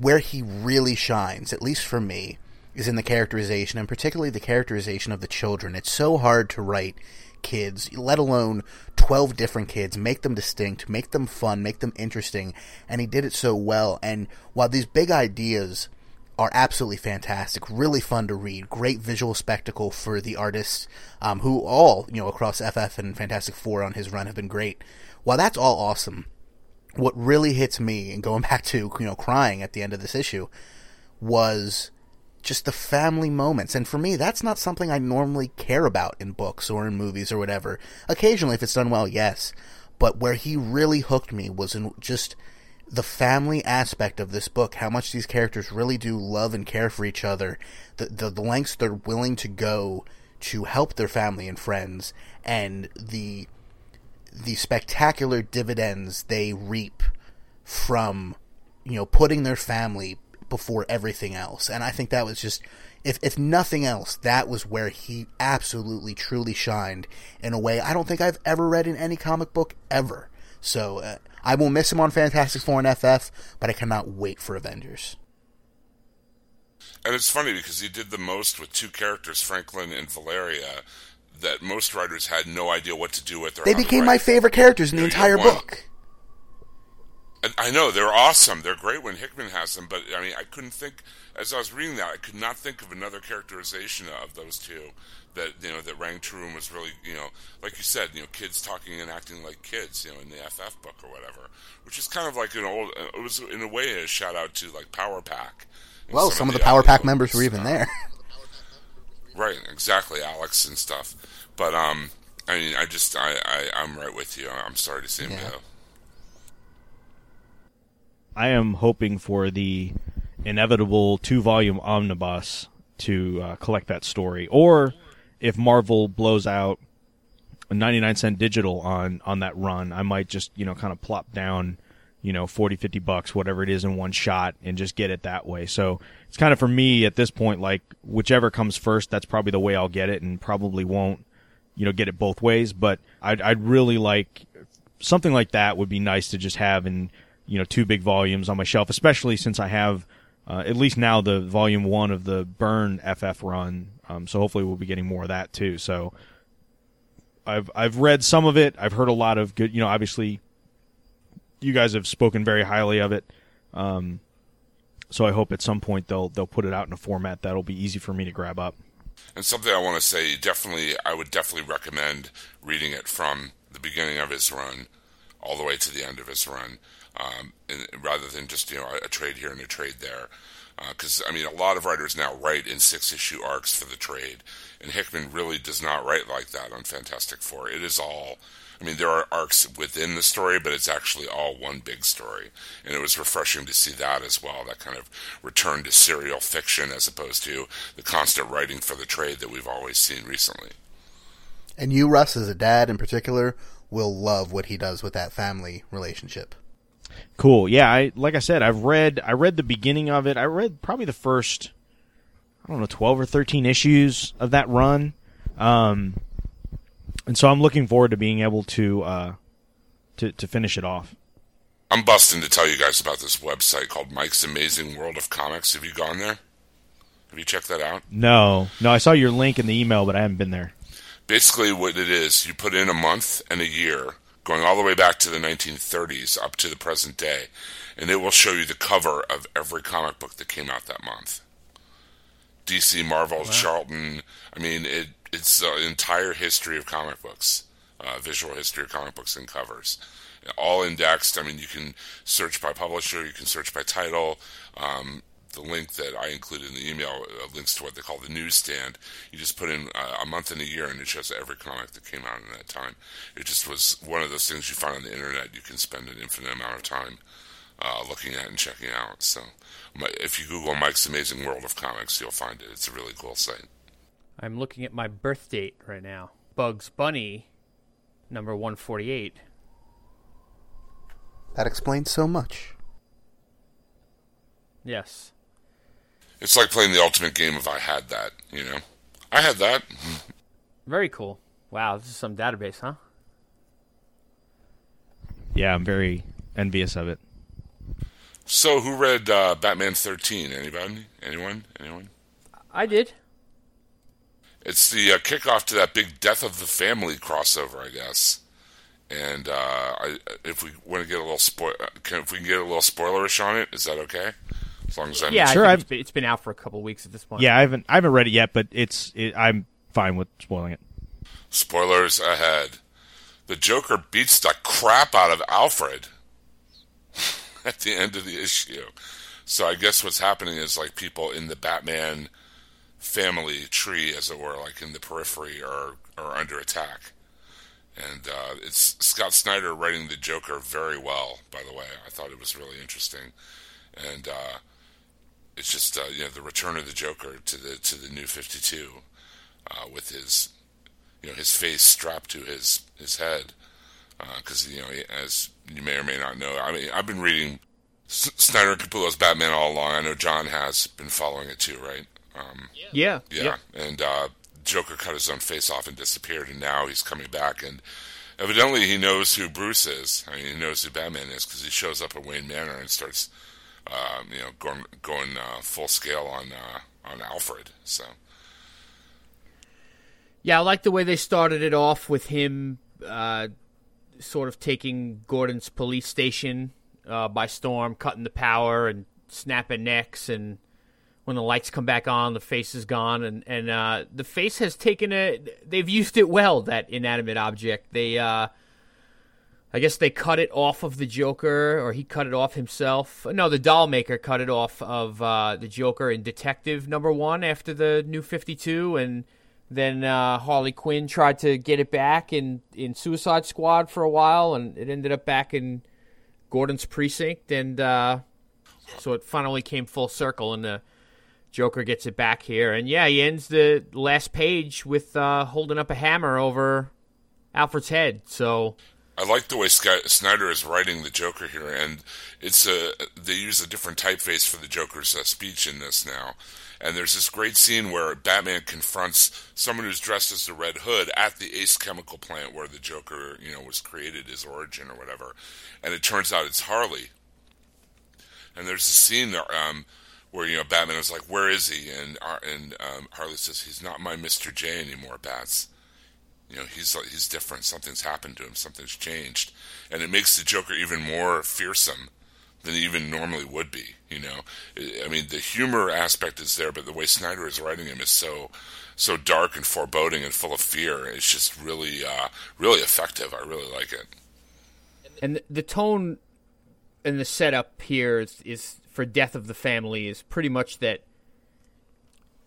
where he really shines, at least for me, is in the characterization, and particularly the characterization of the children. It's so hard to write kids, let alone 12 different kids, make them distinct, make them fun, make them interesting, and he did it so well. And while these big ideas are absolutely fantastic, really fun to read, great visual spectacle for the artists, who all, you know, across FF and Fantastic Four on his run have been great, while that's all awesome, what really hits me, and going back to, you know, crying at the end of this issue, was just the family moments. And for me, that's not something I normally care about in books or in movies or whatever. Occasionally, if it's done well, yes. But where he really hooked me was in just the family aspect of this book, how much these characters really do love and care for each other, the lengths they're willing to go to help their family and friends, and the spectacular dividends they reap from, you know, putting their family before everything else. And I think that was just, if nothing else, that was where he absolutely truly shined in a way I don't think I've ever read in any comic book ever. So I will miss him on Fantastic Four and FF, but I cannot wait for Avengers. And it's funny because he did the most with two characters, Franklin and Valeria, that most writers had no idea what to do with. They became my favorite characters in the entire book. I know, they're awesome. They're great when Hickman has them, but I mean, I couldn't think, as I was reading that, I could not think of another characterization of those two that, you know, that rang true and was really, you know, like you said, you know, kids talking and acting like kids, you know, in the FF book or whatever, which is kind of like an old, it was in a way a shout out to like Power Pack. Well, some of the Power Pack members were even there. Right, exactly, Alex and stuff. But, I mean, I'm right with you. I'm sorry to see him go. I am hoping for the inevitable 2-volume omnibus to collect that story. Or if Marvel blows out a 99-cent digital on that run, I might just, you know, kind of plop down, you know, $40-$50, whatever it is, in one shot and just get it that way. So it's kind of, for me at this point, like whichever comes first, that's probably the way I'll get it, and probably won't, you know, get it both ways. But I'd really like something like that. Would be nice to just have in, you know, 2 big volumes on my shelf, especially since I have, at least now, the volume 1 of the Byrne FF run. So hopefully we'll be getting more of that too. So I've read some of it. I've heard a lot of good, you know, obviously you guys have spoken very highly of it. So I hope at some point they'll put it out in a format that'll be easy for me to grab up. And something I want to say, I would definitely recommend reading it from the beginning of his run all the way to the end of his run. And rather than just, you know, a trade here and a trade there. Because, I mean, a lot of writers now write in 6-issue arcs for the trade. And Hickman really does not write like that on Fantastic Four. It is all, I mean, there are arcs within the story, but it's actually all one big story. And it was refreshing to see that as well, that kind of return to serial fiction as opposed to the constant writing for the trade that we've always seen recently. And you, Russ, as a dad in particular, will love what he does with that family relationship. Cool. Yeah, like I said, I read the beginning of it. I read probably the first, 12 or 13 issues of that run. And so I'm looking forward to being able to finish it off. I'm busting to tell you guys about this website called Mike's Amazing World of Comics. Have you gone there? Have you checked that out? No, I saw your link in the email, but I haven't been there. Basically what it is, you put in a month and a year, going all the way back to the 1930s up to the present day, and it will show you the cover of every comic book that came out that month. DC, Marvel, wow. Charlton, I mean, it's the entire history of comic books, visual history of comic books and covers. All indexed. I mean, you can search by publisher, you can search by title, the link that I included in the email links to what they call the newsstand. You just put in a month and a year, and it shows every comic that came out in that time. It just was one of those things you find on the internet. You can spend an infinite amount of time looking at and checking out. So if you Google Mike's Amazing World of Comics, you'll find it. It's a really cool site. I'm looking at my birth date right now. Bugs Bunny, number 148. That explains so much. Yes. It's like playing the ultimate game if I had that, you know? I had that. Very cool. Wow, this is some database, huh? Yeah, I'm very envious of it. So, who read Batman 13? Anybody? Anyone? Anyone? I did. It's the kickoff to that big Death of the Family crossover, I guess. And if we want to get a little if we can get a little spoilerish on it, is that okay? As long as I'm sure. It's been out for a couple of weeks at this point. Yeah, I haven't read it yet, but I'm fine with spoiling it. Spoilers ahead. The Joker beats the crap out of Alfred at the end of the issue. So I guess what's happening is like people in the Batman family tree, as it were, like in the periphery, are under attack. And it's Scott Snyder writing the Joker very well, by the way. I thought it was really interesting. And it's just the return of the Joker to the New 52 with his his face strapped to his head, because as you may or may not know, I mean, I've been reading Snyder and Capullo's Batman all along. I know John has been following it too, right? Yeah. And Joker cut his own face off and disappeared, and now he's coming back, and evidently he knows who Bruce is. I mean, he knows who Batman is, because he shows up at Wayne Manor and starts, going full scale on Alfred. So, yeah, I like the way they started it off with him sort of taking Gordon's police station by storm, cutting the power and snapping necks, and when the lights come back on, the face is gone, and the face has taken they've used it well, that inanimate object. They, I guess they cut it off of the Joker, or he cut it off himself. No, the doll maker cut it off of the Joker in Detective number 1 after the New 52, and then Harley Quinn tried to get it back in Suicide Squad for a while, and it ended up back in Gordon's precinct, and so it finally came full circle in the Joker gets it back here, and yeah, he ends the last page with holding up a hammer over Alfred's head. So I like the way Snyder is writing the Joker here, and it's they use a different typeface for the Joker's speech in this now. And there's this great scene where Batman confronts someone who's dressed as the Red Hood at the Ace Chemical plant where the Joker, was created, his origin or whatever. And it turns out it's Harley. And there's a scene there. Where Batman is like, "Where is he?" And Harley says, "He's not my Mr. J anymore, Bats. He's different. Something's happened to him. Something's changed." And it makes the Joker even more fearsome than he even normally would be. The humor aspect is there, but the way Snyder is writing him is so dark and foreboding and full of fear. It's just really, really effective. I really like it. And the tone and the setup here is for Death of the Family is pretty much that,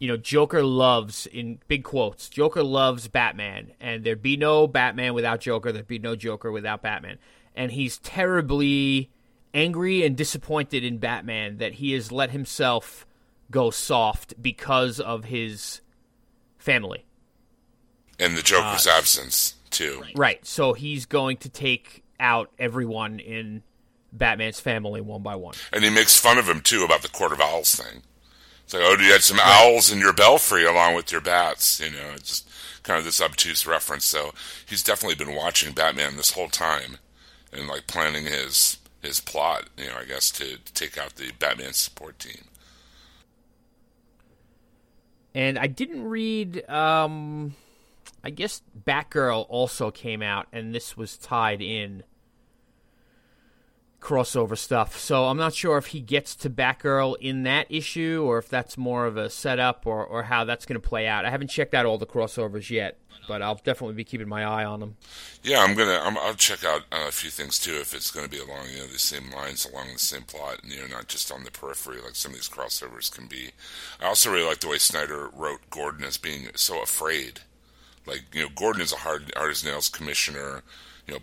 Joker loves, in big quotes, Joker loves Batman, and there'd be no Batman without Joker, there'd be no Joker without Batman. And he's terribly angry and disappointed in Batman that he has let himself go soft because of his family. And the Joker's absence, too. Right, so he's going to take out everyone in Batman's family one by one. And he makes fun of him, too, about the Court of Owls thing. It's like, do you had some owls in your belfry along with your bats? It's just kind of this obtuse reference. So he's definitely been watching Batman this whole time and, planning his plot, I guess, to take out the Batman support team. And I didn't read, I guess Batgirl also came out, and this was tied in. crossover stuff. So I'm not sure if he gets to Batgirl in that issue or if that's more of a setup or how that's going to play out. I haven't checked out all the crossovers yet, but I'll definitely be keeping my eye on them. Yeah, I'll check out a few things too if it's going to be along the same lines, along the same plot, and not just on the periphery like some of these crossovers can be. I also really like the way Snyder wrote Gordon as being so afraid. Like, Gordon is a hard-as-nails commissioner,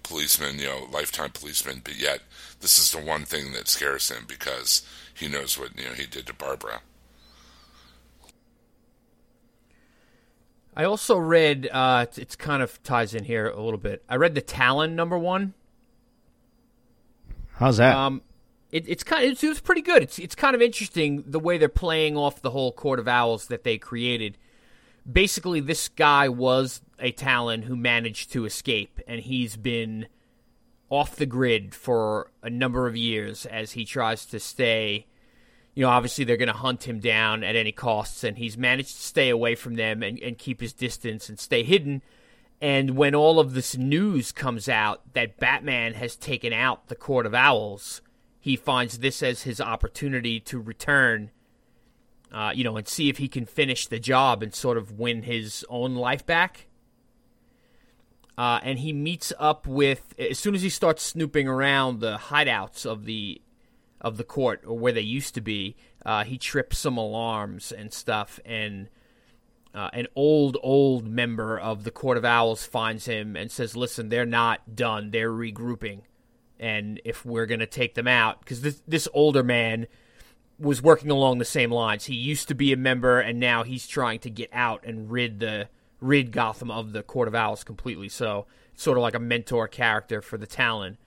policeman, lifetime policeman, but yet this is the one thing that scares him because he knows what, he did to Barbara. I also read, it kind of ties in here a little bit. I read the Talon #1. How's that? It was pretty good. It's kind of interesting the way they're playing off the whole Court of Owls that they created. Basically, this guy was a Talon who managed to escape, and he's been off the grid for a number of years as he tries to stay. Obviously they're going to hunt him down at any costs, and he's managed to stay away from them and keep his distance and stay hidden. And when all of this news comes out that Batman has taken out the Court of Owls, he finds this as his opportunity to return, and see if he can finish the job and sort of win his own life back. And he meets up with, as soon as he starts snooping around the hideouts of the court, or where they used to be, he trips some alarms and stuff, and an old member of the Court of Owls finds him and says, listen, they're not done, they're regrouping, and if we're going to take them out, because this older man was working along the same lines. He used to be a member, and now he's trying to get out and rid Gotham of the Court of Owls completely, so it's sort of like a mentor character for the Talon.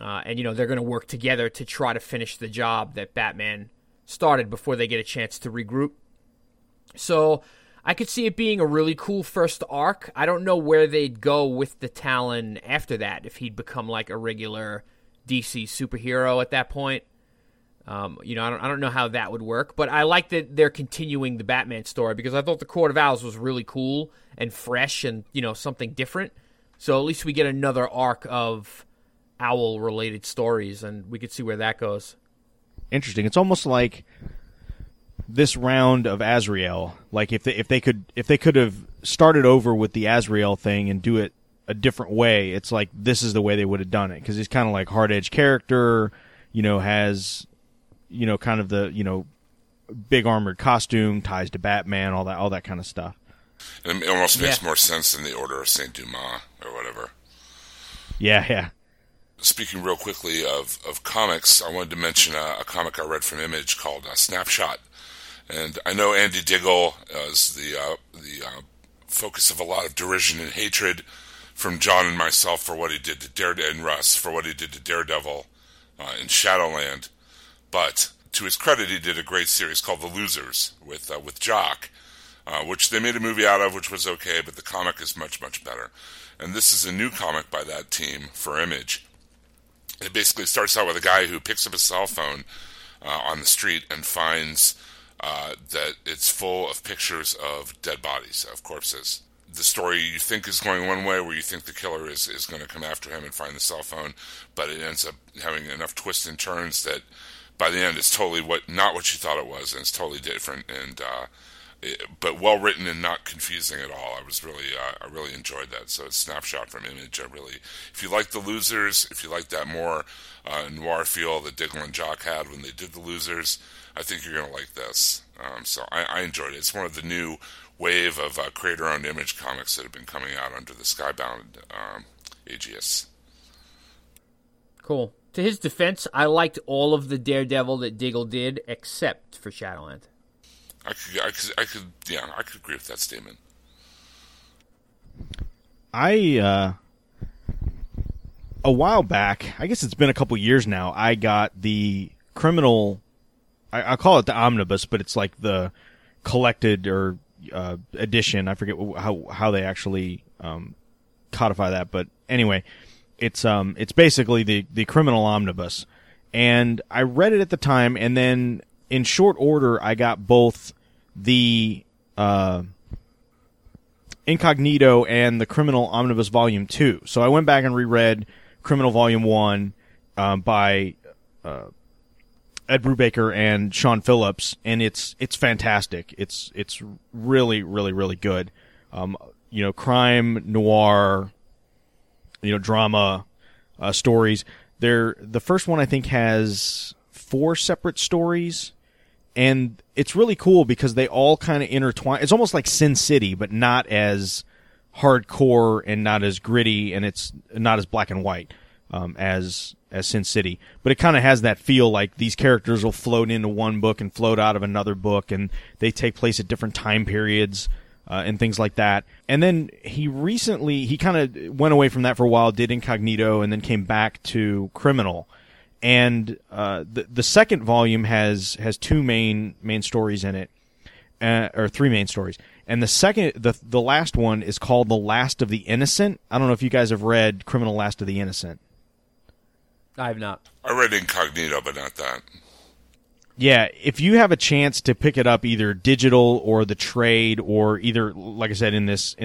And they're going to work together to try to finish the job that Batman started before they get a chance to regroup. So I could see it being a really cool first arc. I don't know where they'd go with the Talon after that, if he'd become like a regular DC superhero at that point. I don't know how that would work. But I like that they're continuing the Batman story, because I thought the Court of Owls was really cool and fresh and, something different. So at least we get another arc of Owl-related stories, and we could see where that goes. Interesting. It's almost like this round of Azrael. Like if they could have started over with the Azrael thing and do it a different way, it's like this is the way they would have done it, because he's kind of like hard-edge character, has kind of the big armored costume, ties to Batman, all that kind of stuff. And it almost makes more sense than the Order of Saint Dumas or whatever. Yeah, yeah. Speaking real quickly of comics, I wanted to mention a comic I read from Image called Snapshot. And I know Andy Diggle is the focus of a lot of derision and hatred from John and myself for what he did to Daredevil, and Russ for what he did to Daredevil in Shadowland. But to his credit, he did a great series called The Losers with Jock, which they made a movie out of, which was okay, but the comic is much, much better. And this is a new comic by that team for Image. It basically starts out with a guy who picks up a cell phone on the street and finds that it's full of pictures of dead bodies, of corpses. The story you think is going one way, where you think the killer is going to come after him and find the cell phone, but it ends up having enough twists and turns that by the end it's totally not what you thought it was, and it's totally different, and but well written and not confusing at all. I really enjoyed that. So it's Snapshot from Image. If you like The Losers, if you like that more noir feel that Diggle and Jock had when they did The Losers, I think you're going to like this. So I enjoyed it. It's one of the new wave of creator-owned Image comics that have been coming out under the Skybound aegis. Cool. To his defense, I liked all of the Daredevil that Diggle did except for Shadowland. I could agree with that statement. A while back, I guess it's been a couple years now, I got the Criminal, I call it the Omnibus, but it's like the collected or edition. I forget how they actually codify that, but anyway, it's basically the Criminal Omnibus. And I read it at the time, and then in short order, I got both the Incognito and the Criminal Omnibus Volume 2. So I went back and reread Criminal Volume 1, by Ed Brubaker and Sean Phillips, and it's fantastic. It's really, really, really good. You know, crime, noir, you know, drama stories. The first one, I think, has 4 separate stories, and it's really cool because they all kind of intertwine. It's almost like Sin City, but not as hardcore and not as gritty, and it's not as black and white as Sin City. But it kind of has that feel like these characters will float into one book and float out of another book, and they take place at different time periods and things like that. And then he kind of went away from that for a while, did Incognito, and then came back to Criminal. And the second volume has 2 main stories in it, or 3 main stories. And the last one is called The Last of the Innocent. I don't know if you guys have read Criminal Last of the Innocent. I have not. I read Incognito, but not that. Yeah, if you have a chance to pick it up, either digital or the trade, or either, like I said, in this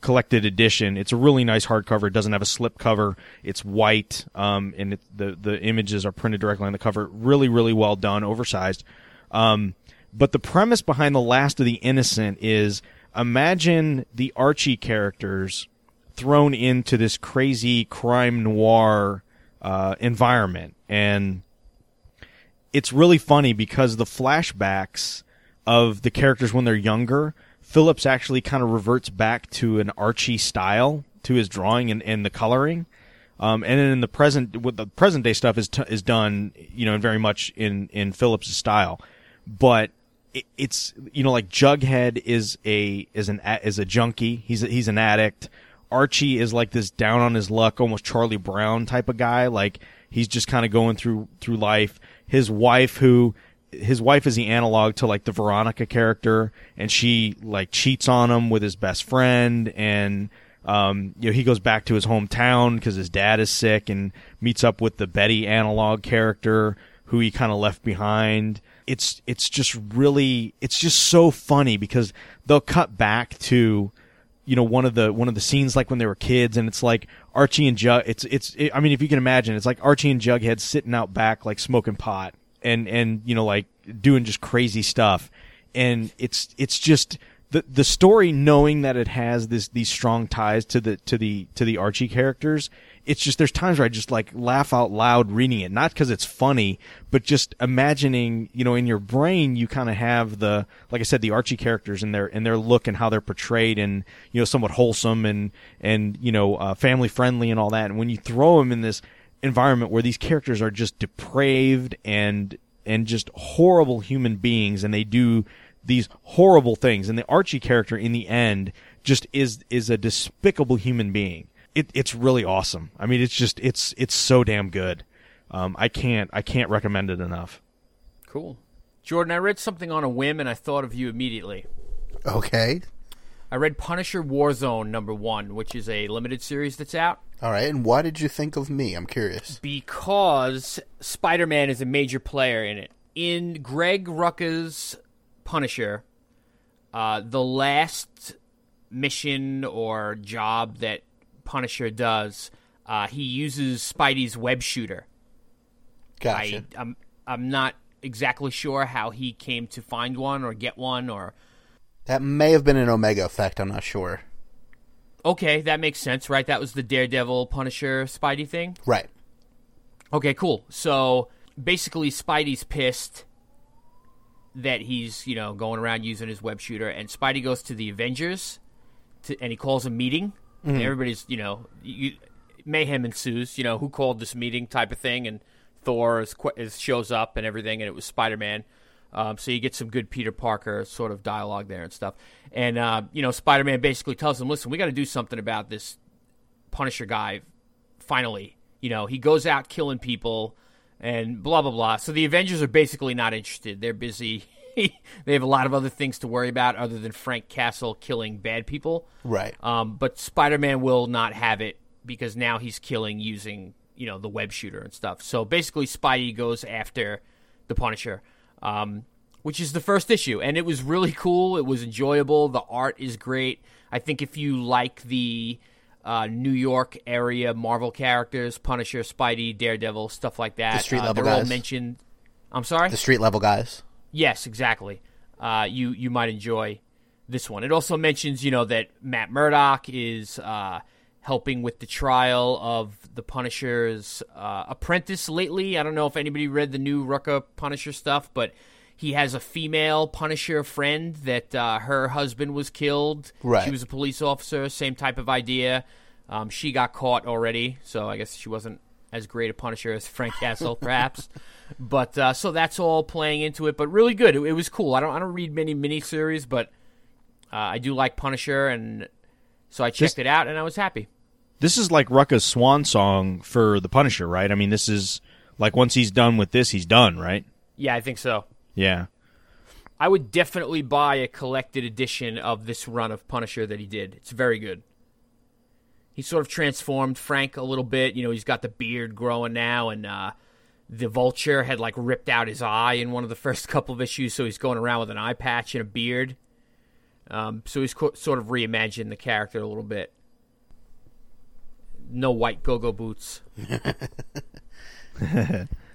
collected edition, it's a really nice hardcover. It doesn't have a slip cover. It's white, and the images are printed directly on the cover. Really, really well done, oversized. But the premise behind The Last of the Innocent is, imagine the Archie characters thrown into this crazy crime noir environment. And it's really funny because the flashbacks of the characters when they're younger, Phillips actually kind of reverts back to an Archie style to his drawing and the coloring. And then in the present, with the present day stuff is done, you know, very much in Phillips' style. But it's, you know, like Jughead is a junkie. He's an addict. Archie is like this down on his luck, almost Charlie Brown type of guy. Like he's just kind of going through life. His wife is the analog to like the Veronica character, and she like cheats on him with his best friend, and you know, he goes back to his hometown because his dad is sick, and meets up with the Betty analog character who he kind of left behind. It's just so funny because they'll cut back to, you know, one of the scenes like when they were kids, and it's like Archie and I mean, if you can imagine, it's like Archie and Jughead sitting out back like smoking pot and you know, like doing just crazy stuff. And it's just the story, knowing that it has these strong ties to the Archie characters. It's just, there's times where I just like laugh out loud reading it, not because it's funny, but just imagining, you know, in your brain, you kind of have the, like I said, the Archie characters and their look and how they're portrayed, and, you know, somewhat wholesome and, you know, family friendly and all that. And when you throw them in this environment where these characters are just depraved and just horrible human beings, and they do these horrible things, and the Archie character in the end just is a despicable human being. It's really awesome. I mean, it's so damn good. I can't recommend it enough. Cool. Jordan, I read something on a whim, and I thought of you immediately. Okay. I read Punisher Warzone #1, which is a limited series that's out. All right, and why did you think of me? I'm curious. Because Spider-Man is a major player in it. In Greg Rucka's Punisher, the last mission or job that Punisher does, he uses Spidey's web shooter. Gotcha. I'm not exactly sure how he came to find one or get one, or that may have been an Omega effect. I'm not sure. Okay, that makes sense, right? That was the Daredevil Punisher Spidey thing, right? Okay, cool. So basically, Spidey's pissed that he's, you know, going around using his web shooter, and Spidey goes to the Avengers, and he calls a meeting. Mm-hmm. And everybody's, you know, mayhem ensues, you know, who called this meeting type of thing, and Thor shows up and everything, and it was Spider-Man. So you get some good Peter Parker sort of dialogue there and stuff. And, you know, Spider-Man basically tells him, listen, we got to do something about this Punisher guy, finally. You know, he goes out killing people and blah, blah, blah. So the Avengers are basically not interested. They're busy. They have a lot of other things to worry about other than Frank Castle killing bad people. Right. But Spider-Man will not have it because now he's killing using, you know, the web shooter and stuff. So basically Spidey goes after the Punisher, which is the first issue. And it was really cool. It was enjoyable. The art is great. I think if you like the New York area Marvel characters, Punisher, Spidey, Daredevil, stuff like that. The street level guys. They're all mentioned. I'm sorry? The street level guys. Yes, exactly. You might enjoy this one. It also mentions, you know, that Matt Murdock is helping with the trial of the Punisher's apprentice lately. I don't know if anybody read the new Rucka Punisher stuff, but he has a female Punisher friend that her husband was killed. Right. She was a police officer, same type of idea. She got caught already, so I guess she wasn't as great a Punisher as Frank Castle, perhaps. But so that's all playing into it, but really good. It was cool. I don't read many miniseries, but I do like Punisher, and so I checked it out, and I was happy. This is like Rucka's swan song for the Punisher, right? I mean, this is like once he's done with this, he's done, right? Yeah, I think so. Yeah. I would definitely buy a collected edition of this run of Punisher that he did. It's very good. He sort of transformed Frank a little bit. You know, he's got the beard growing now, and the Vulture had, like, ripped out his eye in one of the first couple of issues, so he's going around with an eye patch and a beard. So he's sort of reimagined the character a little bit. No white go-go boots.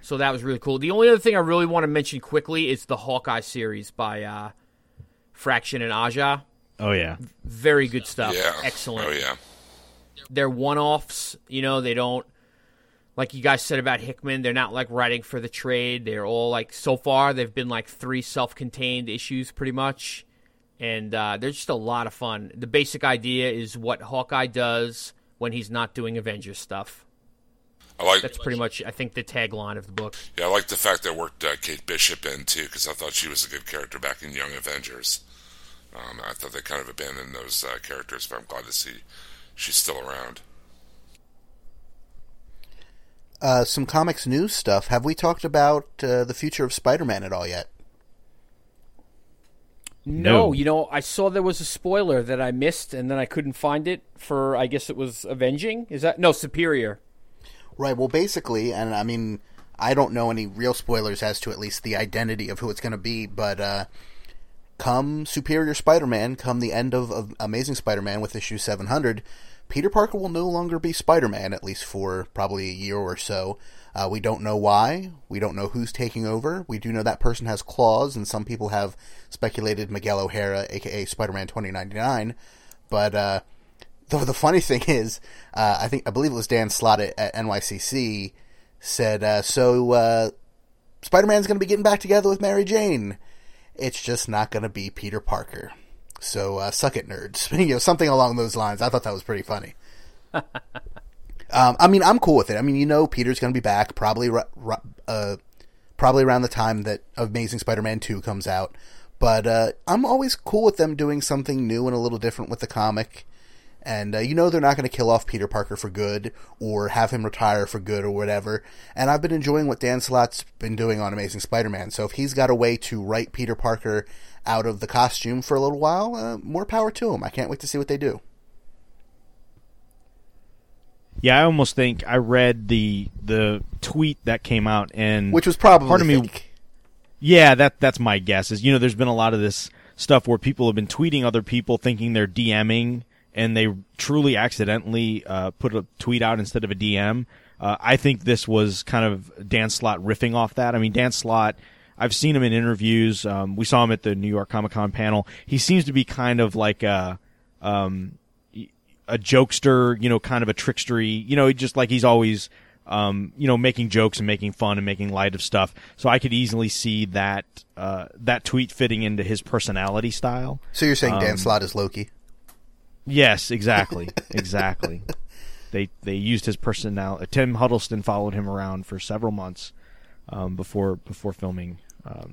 So that was really cool. The only other thing I really want to mention quickly is the Hawkeye series by Fraction and Aja. Oh, yeah. Very good stuff. Yeah. Excellent. Oh, yeah. They're one-offs. You know, they don't, like you guys said about Hickman, they're not, like, writing for the trade. They're all, like, so far, they've been, like, 3 self-contained issues pretty much. And they're just a lot of fun. The basic idea is what Hawkeye does when he's not doing Avengers stuff. That's pretty much, I think, the tagline of the book. Yeah, I like the fact that I worked Kate Bishop in, too, because I thought she was a good character back in Young Avengers. I thought they kind of abandoned those characters, but I'm glad to see she's still around. Some comics news stuff. Have we talked about the future of Spider-Man at all yet? No, you know, I saw there was a spoiler that I missed, and then I couldn't find it for, I guess it was Avenging? Is that? No, Superior. Right, well, basically, and I mean, I don't know any real spoilers as to at least the identity of who it's going to be, but come Superior Spider-Man, come the end of Amazing Spider-Man with issue 700, Peter Parker will no longer be Spider-Man, at least for probably a year or so. We don't know why. We don't know who's taking over. We do know that person has claws, and some people have speculated Miguel O'Hara, a.k.a. Spider-Man 2099, but though the funny thing is, I believe it was Dan Slott at NYCC said, Spider-Man's going to be getting back together with Mary Jane. It's just not going to be Peter Parker. So suck it, nerds. You know, something along those lines. I thought that was pretty funny. I mean, I'm cool with it. I mean, you know, Peter's going to be back probably around the time that Amazing Spider-Man 2 comes out. But I'm always cool with them doing something new and a little different with the comic. And you know they're not going to kill off Peter Parker for good or have him retire for good or whatever. And I've been enjoying what Dan Slott's been doing on Amazing Spider-Man. So if he's got a way to write Peter Parker out of the costume for a little while, more power to him. I can't wait to see what they do. Yeah, I almost think I read the tweet that came out. And which was probably part of me. Yeah, that's my guess. Is, you know, there's been a lot of this stuff where people have been tweeting other people thinking they're DMing. And they truly accidentally put a tweet out instead of a DM. I think this was kind of Dan Slott riffing off that. I mean, Dan Slott, I've seen him in interviews. We saw him at the New York Comic-Con panel. He seems to be kind of like a jokester, you know, kind of a trickstery. You know, just like he's always, you know, making jokes and making fun and making light of stuff. So I could easily see that tweet fitting into his personality style. So you're saying Dan Slott is Loki? Yes, exactly. They used his personality. Tim Hiddleston followed him around for several months before filming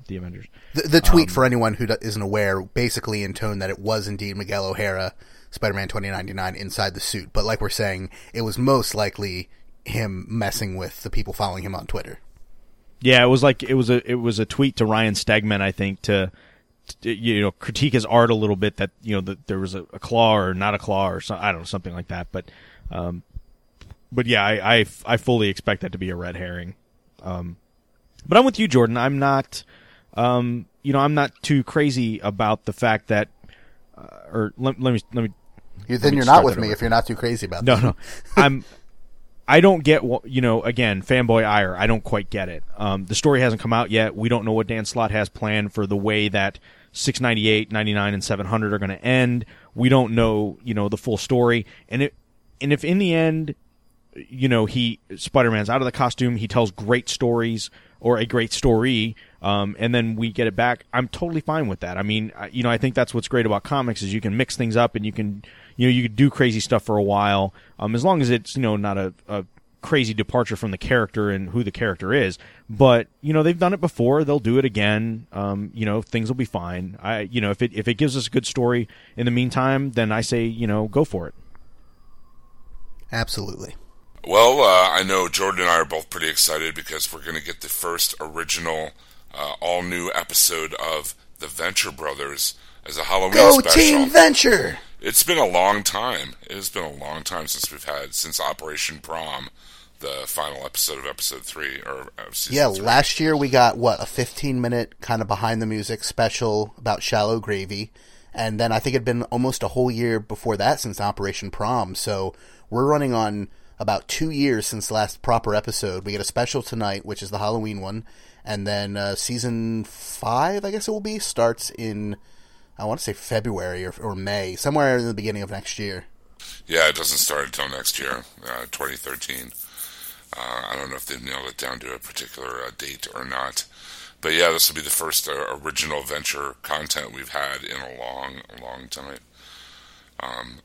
The Avengers. The tweet, for anyone who isn't aware, basically intoned that it was indeed Miguel O'Hara, Spider-Man 2099, inside the suit. But like we're saying, it was most likely him messing with the people following him on Twitter. Yeah, it was a tweet to Ryan Stegman, I think, to you know, critique his art a little bit, that, you know, that there was a claw or not a claw or something, I don't know, something like that. But yeah, I fully expect that to be a red herring. But I'm with you, Jordan. I'm not, I'm not too crazy about the fact that, or let me Then you're not with me if you're not too crazy about that. No. I don't get, again, fanboy ire. I don't quite get it. The story hasn't come out yet. We don't know what Dan Slott has planned for the way that 698, 99, and 700 are going to end. We don't know, the full story. And if in the end, Spider-Man's out of the costume, he tells great stories or a great story, and then we get it back, I'm totally fine with that. I mean, I think that's what's great about comics is you can mix things up and you can, you can do crazy stuff for a while, as long as it's, not a crazy departure from the character and who the character is. But, they've done it before. They'll do it again. Things will be fine. If it gives us a good story in the meantime, then I say, go for it. Absolutely. Well, I know Jordan and I are both pretty excited because we're going to get the first original, all-new episode of The Venture Brothers as a Halloween special. Go Team Venture! It's been a long time. It has been a long time since Operation Prom, the final episode of Episode 3. Season 3. Last year we got, a 15-minute kind of behind-the-music special about Shallow Gravy. And then I think it had been almost a whole year before that since Operation Prom. So we're running on about 2 years since the last proper episode. We get a special tonight, which is the Halloween one. And then Season 5, I guess it will be, starts in, I want to say February or May, somewhere in the beginning of next year. Yeah, it doesn't start until next year, 2013. I don't know if they've nailed it down to a particular date or not. But yeah, this will be the first original Venture content we've had in a long, long time.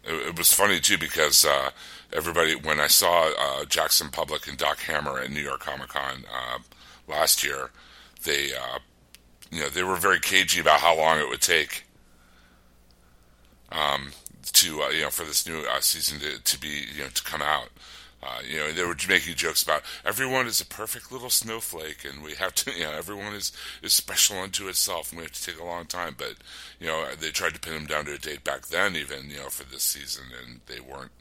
It was funny, too, because everybody, when I saw Jackson Public and Doc Hammer at New York Comic-Con last year, they were very cagey about how long it would take for this new season to be, to come out. They were making jokes about everyone is a perfect little snowflake and we have to, everyone is special unto itself and we have to take a long time. But, they tried to pin them down to a date back then even, for this season, and they weren't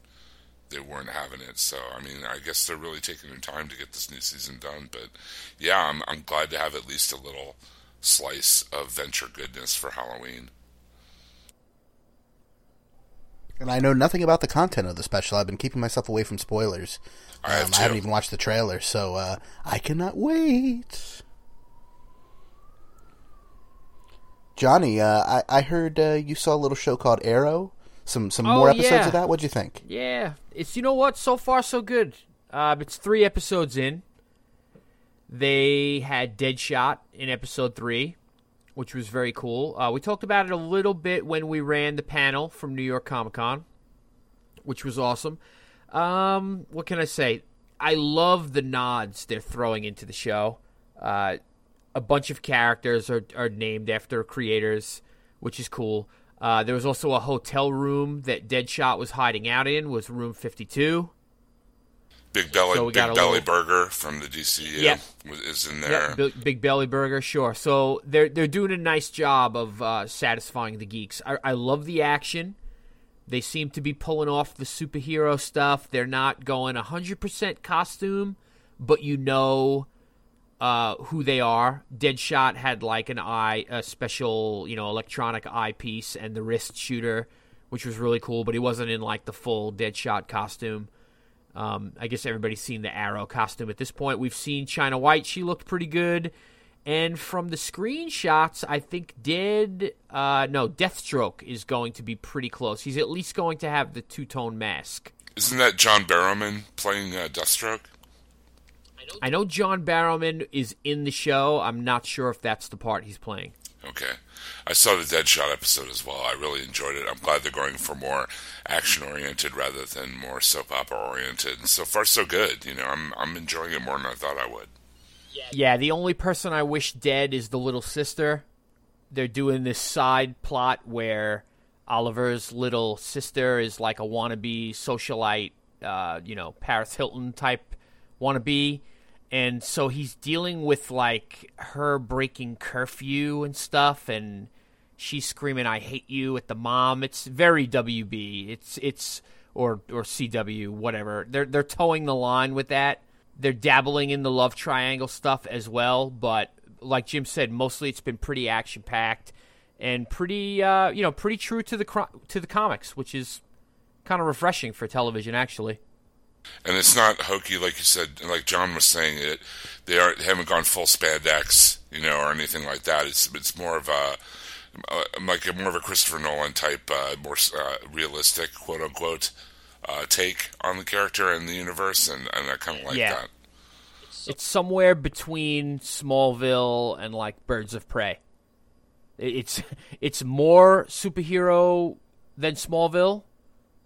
having it. So, I mean, I guess they're really taking their time to get this new season done. But, yeah, I'm glad to have at least a little slice of Venture goodness for Halloween. And I know nothing about the content of the special. I've been keeping myself away from spoilers. I haven't even watched the trailer, so I cannot wait. Johnny, I heard you saw a little show called Arrow. Some more episodes of that. What'd you think? Yeah, it's so far so good. It's 3 episodes in. They had Deadshot in episode 3. Which was very cool. We talked about it a little bit when we ran the panel from New York Comic-Con, which was awesome. What can I say? I love the nods they're throwing into the show. A bunch of characters are named after creators, which is cool. There was also a hotel room that Deadshot was hiding out in, was room 52. Big Belly Burger from the DCU is in there. Yeah, Big Belly Burger, sure. So they're doing a nice job of satisfying the geeks. I love the action. They seem to be pulling off the superhero stuff. They're not going 100% costume, but who they are. Deadshot had like a special, electronic eyepiece and the wrist shooter, which was really cool, but he wasn't in like the full Deadshot costume. I guess everybody's seen the Arrow costume at this point. We've seen China White. She looked pretty good. And from the screenshots, I think Deathstroke is going to be pretty close. He's at least going to have the two-tone mask. Isn't that John Barrowman playing Deathstroke? I know John Barrowman is in the show. I'm not sure if that's the part he's playing. Okay. I saw the Deadshot episode as well. I really enjoyed it. I'm glad they're going for more action-oriented rather than more soap opera-oriented. And so far, so good. I'm enjoying it more than I thought I would. Yeah, the only person I wish dead is the little sister. They're doing this side plot where Oliver's little sister is like a wannabe socialite, Paris Hilton type wannabe. And so he's dealing with, like, her breaking curfew and stuff, and she's screaming, "I hate you," at the mom. It's very WB. It's or CW, whatever. They're towing the line with that. They're dabbling in the love triangle stuff as well, but like Jim said, mostly it's been pretty action-packed and pretty true to the comics, which is kind of refreshing for television, actually. And it's not hokey, like you said, like John was saying. They haven't gone full spandex, or anything like that. It's more of a more of a Christopher Nolan type, more realistic, quote unquote, take on the character and the universe, and I kind of like that. It's somewhere between Smallville and like Birds of Prey. It's more superhero than Smallville,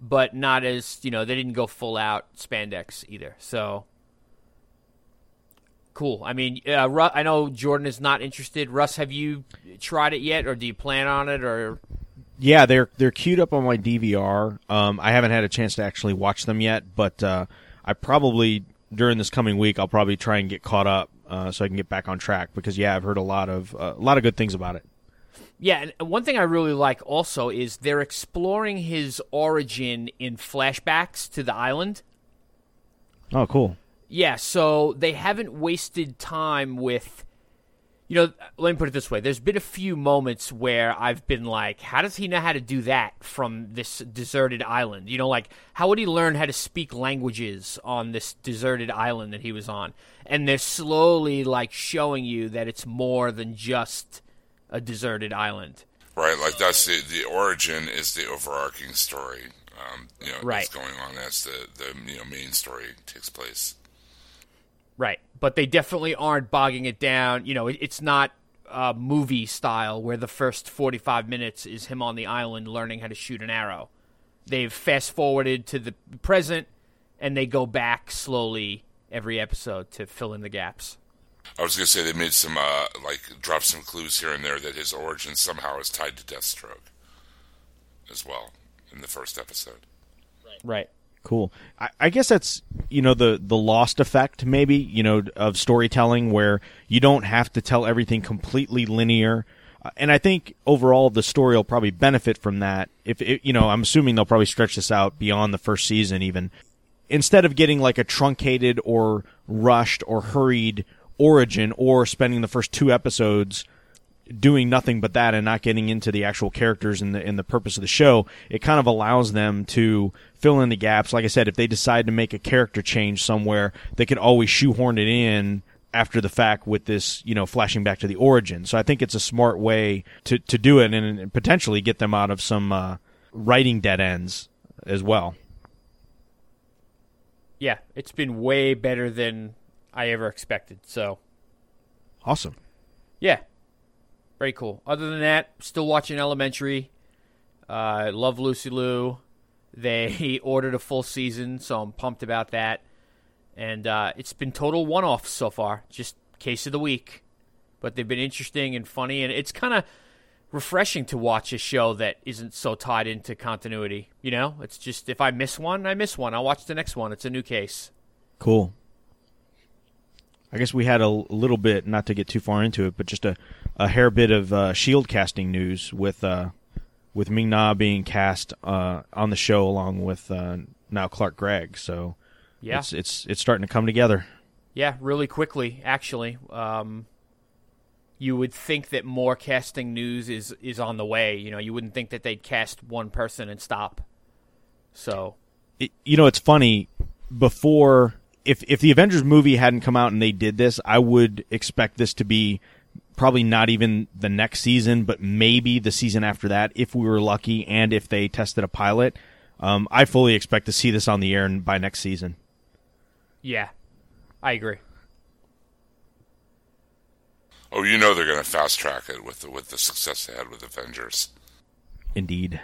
but not as, they didn't go full out spandex either. So cool. I mean, Russ, I know Jordan is not interested. Russ, have you tried it yet, or do you plan on it? Or yeah, they're queued up on my DVR. I haven't had a chance to actually watch them yet, but I probably during this coming week I'll probably try and get caught up so I can get back on track, because I've heard a lot of good things about it. Yeah, and one thing I really like also is they're exploring his origin in flashbacks to the island. Oh, cool. Yeah, so they haven't wasted time with, let me put it this way. There's been a few moments where I've been like, how does he know how to do that from this deserted island? How would he learn how to speak languages on this deserted island that he was on? And they're slowly, showing you that it's more than just a deserted island. Right, that's the origin is the overarching story. Right. That's going on as the main story takes place. Right, but they definitely aren't bogging it down. It's not movie style where the first 45 minutes is him on the island learning how to shoot an arrow. They've fast-forwarded to the present, and they go back slowly every episode to fill in the gaps. I was going to say they made some, dropped some clues here and there that his origin somehow is tied to Deathstroke as well in the first episode. Right. Cool. I guess that's, the Lost effect maybe, of storytelling, where you don't have to tell everything completely linear. And I think overall the story will probably benefit from that. I'm assuming they'll probably stretch this out beyond the first season even. Instead of getting a truncated or rushed or hurried origin, or spending the first two episodes doing nothing but that and not getting into the actual characters and the purpose of the show, it kind of allows them to fill in the gaps. Like I said, if they decide to make a character change somewhere, they can always shoehorn it in after the fact with this, flashing back to the origin. So I think it's a smart way to do it and potentially get them out of some writing dead ends as well. Yeah, it's been way better than I ever expected, so. Awesome. Yeah. Very cool. Other than that, still watching Elementary. Love Lucy Liu. They ordered a full season, so I'm pumped about that. And it's been total one-offs so far. Just case of the week. But they've been interesting and funny, and it's kind of refreshing to watch a show that isn't so tied into continuity. It's just, if I miss one, I miss one. I'll watch the next one. It's a new case. Cool. I guess we had a little bit, not to get too far into it, but just a hair bit of S.H.I.E.L.D. casting news with Ming-Na being cast on the show along with now Clark Gregg. So yeah, it's starting to come together. Yeah, really quickly, actually. You would think that more casting news is on the way. You wouldn't think that they'd cast one person and stop. So, it's funny. Before, if the Avengers movie hadn't come out and they did this, I would expect this to be probably not even the next season, but maybe the season after that, if we were lucky and if they tested a pilot. I fully expect to see this on the air by next season. Yeah, I agree. Oh, they're going to fast track it with the success they had with Avengers. Indeed.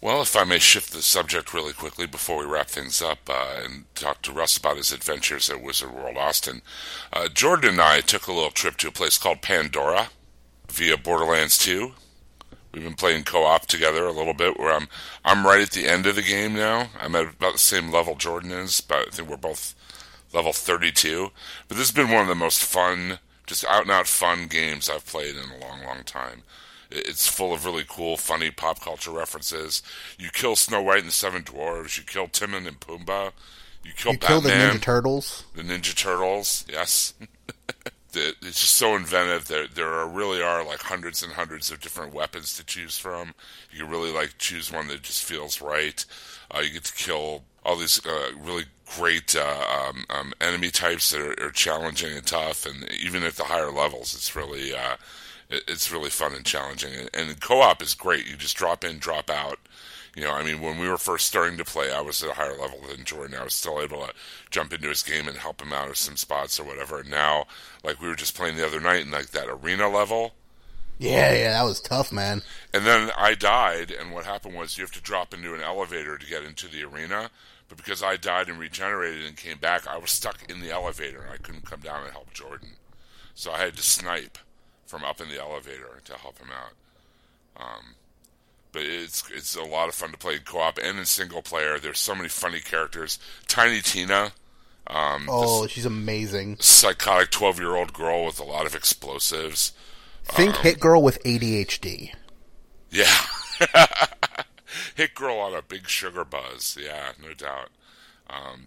Well, if I may shift the subject really quickly before we wrap things up and talk to Russ about his adventures at Wizard World Austin. Jordan and I took a little trip to a place called Pandora via Borderlands 2. We've been playing co-op together a little bit, where I'm right at the end of the game now. I'm at about the same level Jordan is, but I think we're both level 32. But this has been one of the most fun, just out-and-out fun games I've played in a long, long time. It's full of really cool, funny pop culture references. You kill Snow White and the Seven Dwarves. You kill Timon and Pumbaa. You kill Batman. You kill the Ninja Turtles. Yes. it's just so inventive. There really are like hundreds and hundreds of different weapons to choose from. You can really like choose one that just feels right. You get to kill all these really great enemy types that are challenging and tough, and even at the higher levels, it's really fun and challenging. And co-op is great. You just drop in, drop out. You know, I mean, when we were first starting to play, I was at a higher level than Jordan. I was still able to jump into his game and help him out of some spots or whatever. And now, like, we were just playing the other night in, like, that arena level. Yeah, that was tough, man. And then I died, and what happened was you have to drop into an elevator to get into the arena. But because I died and regenerated and came back, I was stuck in the elevator, and I couldn't come down and help Jordan. So I had to snipe from up in the elevator to help him out. But it's a lot of fun to play in co-op and in single player. There's so many funny characters. Tiny Tina. She's amazing. Psychotic 12-year-old girl with a lot of explosives. Think Hit Girl with ADHD. Yeah. Hit Girl on a big sugar buzz. Yeah, no doubt.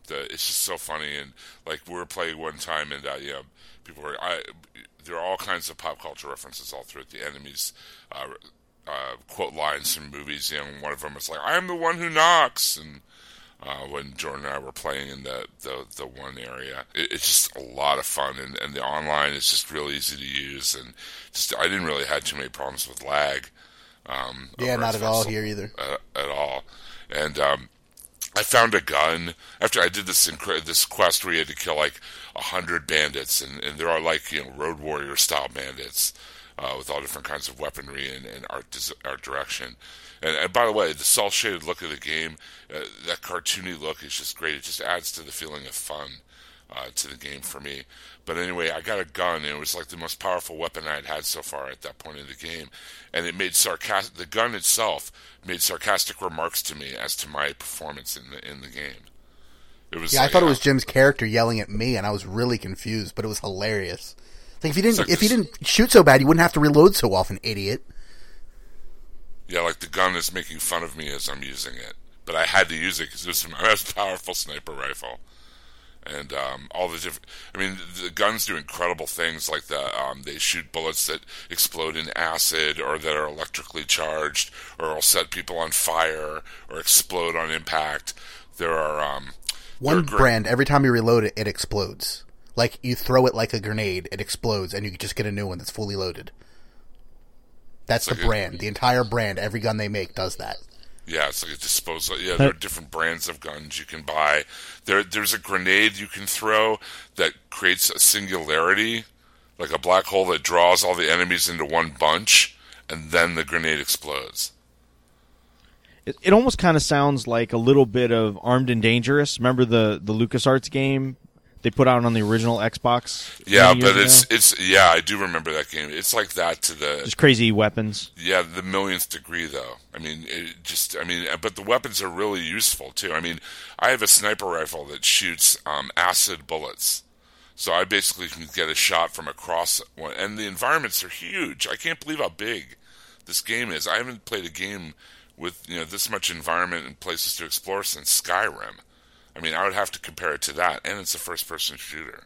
It's just so funny. And, like, we were playing one time, and, people were... there are all kinds of pop culture references all throughout the enemies... quote lines from movies, and one of them was like, "I am the one who knocks." And when Jordan and I were playing in the one area, it's just a lot of fun, and the online is just real easy to use, and just I didn't really have too many problems with lag. Not at all here either. At all, and I found a gun after I did this quest where you had to kill like 100 bandits, and there are like road warrior style bandits. With all different kinds of weaponry and art direction. And by the way, the cel-shaded look of the game, that cartoony look is just great. It just adds to the feeling of fun to the game for me. But anyway, I got a gun, and it was like the most powerful weapon I had had so far at that point in the game. And it made the gun itself made sarcastic remarks to me as to my performance in the game. It was I thought it was Jim's character yelling at me, and I was really confused, but it was hilarious. Like if you didn't shoot so bad, you wouldn't have to reload so often, idiot. Yeah, like the gun is making fun of me as I'm using it, but I had to use it because it was my most powerful sniper rifle, and all the different. I mean, the guns do incredible things, like they shoot bullets that explode in acid, or that are electrically charged, or will set people on fire, or explode on impact. There are one brand. Every time you reload it, it explodes. Like, you throw it like a grenade, it explodes, and you just get a new one that's fully loaded. That's the brand. The entire brand, every gun they make does that. Yeah, it's like a disposal. Yeah, there are different brands of guns you can buy. There's a grenade you can throw that creates a singularity, like a black hole that draws all the enemies into one bunch, and then the grenade explodes. It almost kind of sounds like a little bit of Armed and Dangerous. Remember the LucasArts game? They put out on the original Xbox. Yeah, but it's I do remember that game. It's like that to the just crazy weapons. Yeah, the millionth degree though. I mean, but the weapons are really useful too. I mean, I have a sniper rifle that shoots acid bullets, so I basically can get a shot from across one. And the environments are huge. I can't believe how big this game is. I haven't played a game with this much environment and places to explore since Skyrim. I mean, I would have to compare it to that, and it's a first-person shooter.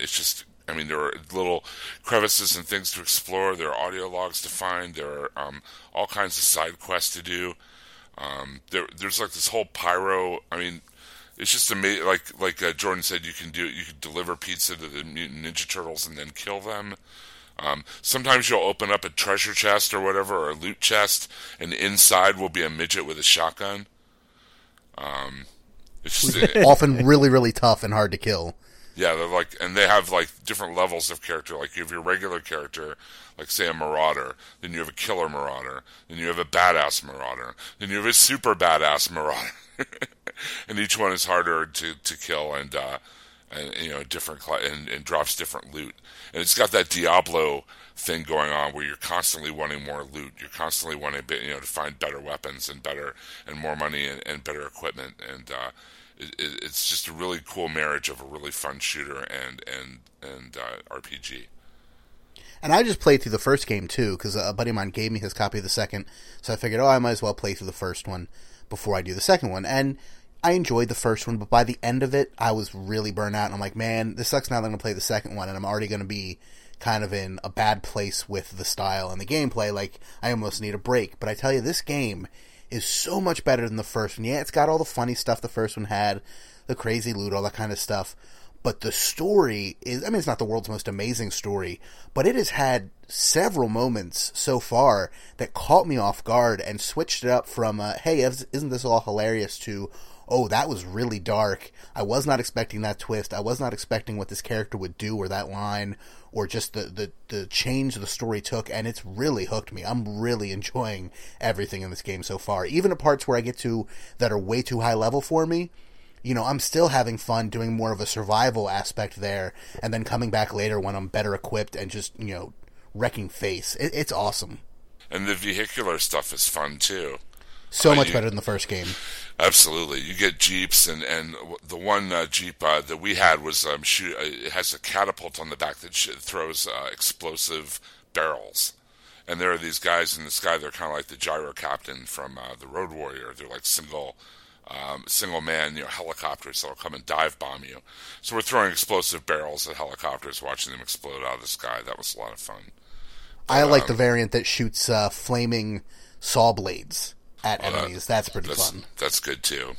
It's just, I mean, there are little crevices and things to explore. There are audio logs to find. There are all kinds of side quests to do. There's like this whole pyro. I mean, it's just amazing. Like Jordan said, you can deliver pizza to the Mutant Ninja Turtles and then kill them. Sometimes you'll open up a treasure chest or whatever, or a loot chest, and inside will be a midget with a shotgun. It's often really, really tough and hard to kill. Yeah, they're like, and they have like different levels of character. Like you have your regular character, like say a marauder, then you have a killer marauder, then you have a badass marauder, then you have a super badass marauder, and each one is harder to kill and different and drops different loot. And it's got that Diablo thing going on where you're constantly wanting more loot. You're constantly wanting to find better weapons and better and more money and better equipment. And it's just a really cool marriage of a really fun shooter and RPG. And I just played through the first game too because a buddy of mine gave me his copy of the second. So I figured, I might as well play through the first one before I do the second one. And I enjoyed the first one, but by the end of it, I was really burnt out, and I'm like, man, this sucks now that I'm going to play the second one, and I'm already going to be kind of in a bad place with the style and the gameplay. Like, I almost need a break. But I tell you, this game is so much better than the first one. Yeah, it's got all the funny stuff the first one had, the crazy loot, all that kind of stuff. But the story is, I mean, it's not the world's most amazing story, but it has had several moments so far that caught me off guard and switched it up from, hey, isn't this all hilarious, to, oh, that was really dark. I was not expecting that twist. I was not expecting what this character would do, or that line, or just the change the story took, and it's really hooked me. I'm really enjoying everything in this game so far. Even the parts where I get to that are way too high level for me, you know, I'm still having fun doing more of a survival aspect there, and then coming back later when I'm better equipped and just, you know, wrecking face. It's awesome. And the vehicular stuff is fun, too. So much better than the first game. Absolutely. You get Jeeps, and the one Jeep that we had was, it has a catapult on the back that throws explosive barrels. And there are these guys in the sky, they're kind of like the gyro captain from the Road Warrior. They're like single man, you know, helicopters that'll come and dive bomb you. So we're throwing explosive barrels at helicopters, watching them explode out of the sky. That was a lot of fun. But I like the variant that shoots flaming saw blades at enemies. That's fun. That's good too.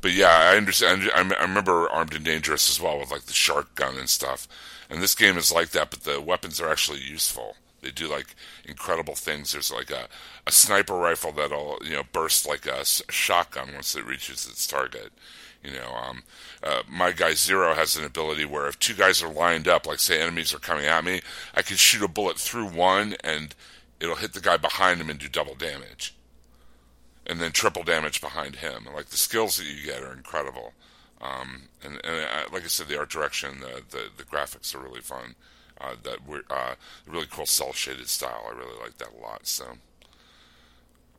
But yeah, I understand. I remember Armed and Dangerous as well, with like the shark gun and stuff. And this game is like that, but the weapons are actually useful. They do like incredible things. There's like a sniper rifle that'll, you know, burst like a shotgun once it reaches its target. You know, my guy Zero has an ability where if two guys are lined up, like say enemies are coming at me, I can shoot a bullet through one and it'll hit the guy behind him and do double damage, and then triple damage behind him. And like the skills that you get are incredible. Like I said, the art direction, the graphics are really fun. Really cool cell shaded style. I really like that a lot. So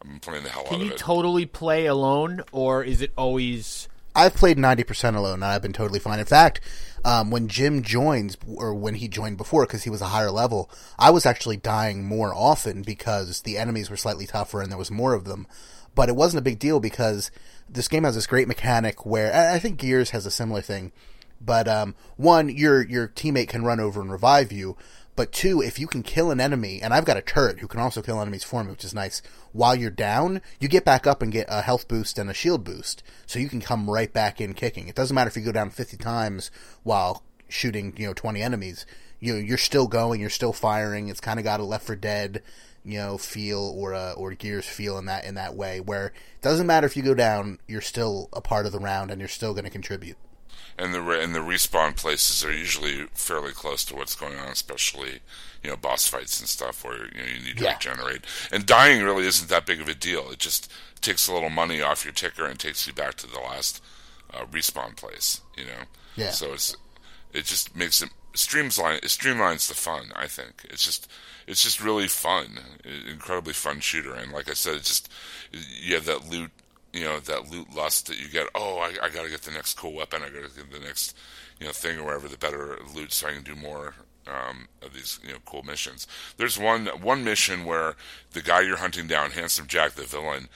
I'm playing the hell out of it. Can you totally play alone, or is it always? I've played 90% alone, and I've been totally fine. In fact, when Jim joins, or when he joined before, because he was a higher level, I was actually dying more often because the enemies were slightly tougher and there was more of them. But it wasn't a big deal because this game has this great mechanic where, and I think Gears has a similar thing. But, one, your teammate can run over and revive you, but two, if you can kill an enemy, and I've got a turret who can also kill enemies for me, which is nice, while you're down, you get back up and get a health boost and a shield boost, so you can come right back in kicking. It doesn't matter if you go down 50 times while shooting, you know, 20 enemies, you're still going, you're still firing. It's kind of got a Left 4 Dead, you know, feel, or Gears feel in that way, where it doesn't matter if you go down, you're still a part of the round, and you're still going to contribute. And the respawn places are usually fairly close to what's going on, especially, you know, boss fights and stuff where, you know, you need to regenerate. And dying really isn't that big of a deal. It just takes a little money off your ticker and takes you back to the last respawn place, you know. Yeah. So it just makes it streamlines the fun, I think. It's just really fun, incredibly fun shooter. And like I said, it's just, you have that loot. You know, that loot lust that you get, oh, I got to get the next cool weapon, I got to get the next, you know, thing or whatever, the better loot so I can do more of these, you know, cool missions. There's one mission where the guy you're hunting down, Handsome Jack, the villain,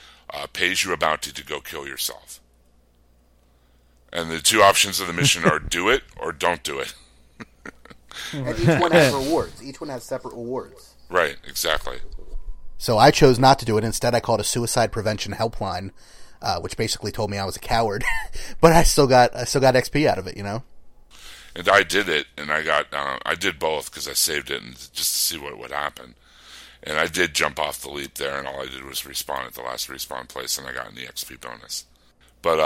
pays you a bounty to go kill yourself. And the two options of the mission are do it or don't do it. And each one has rewards. Each one has separate rewards. Right, exactly. So I chose not to do it. Instead, I called a suicide prevention helpline, which basically told me I was a coward, but I still got XP out of it, you know. And I did it, and I did both because I saved it and just to see what would happen. And I did jump off the leap there, and all I did was respawn at the last respawn place, and I got an XP bonus. But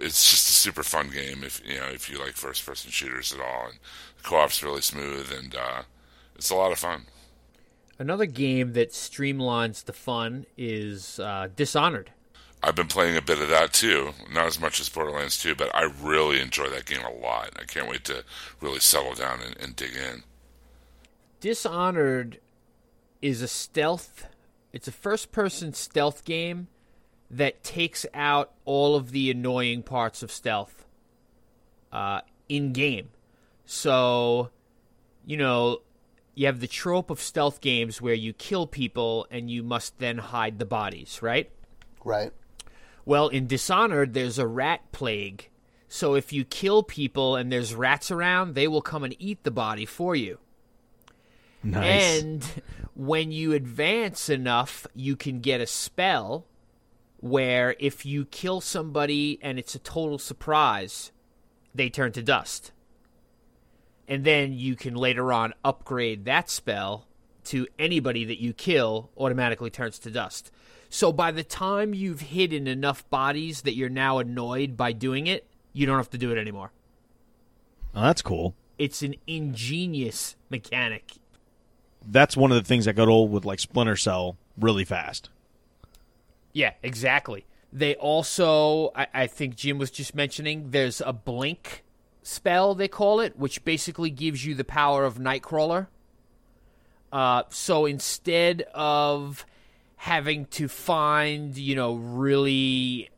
it's just a super fun game if you like first-person shooters at all, and the co-op's really smooth, and it's a lot of fun. Another game that streamlines the fun is Dishonored. I've been playing a bit of that, too. Not as much as Borderlands 2, but I really enjoy that game a lot. I can't wait to really settle down and dig in. Dishonored is it's a first-person stealth game that takes out all of the annoying parts of stealth in-game. So, you know, you have the trope of stealth games where you kill people and you must then hide the bodies, right? Right. Well, in Dishonored, there's a rat plague. So if you kill people and there's rats around, they will come and eat the body for you. Nice. And when you advance enough, you can get a spell where if you kill somebody and it's a total surprise, they turn to dust. And then you can later on upgrade that spell to anybody that you kill automatically turns to dust. So by the time you've hidden enough bodies that you're now annoyed by doing it, you don't have to do it anymore. Oh, that's cool. It's an ingenious mechanic. That's one of the things that got old with, like, Splinter Cell really fast. Yeah, exactly. They also, I think Jim was just mentioning, there's a blink spell, they call it, which basically gives you the power of Nightcrawler. So instead of having to find, you know, really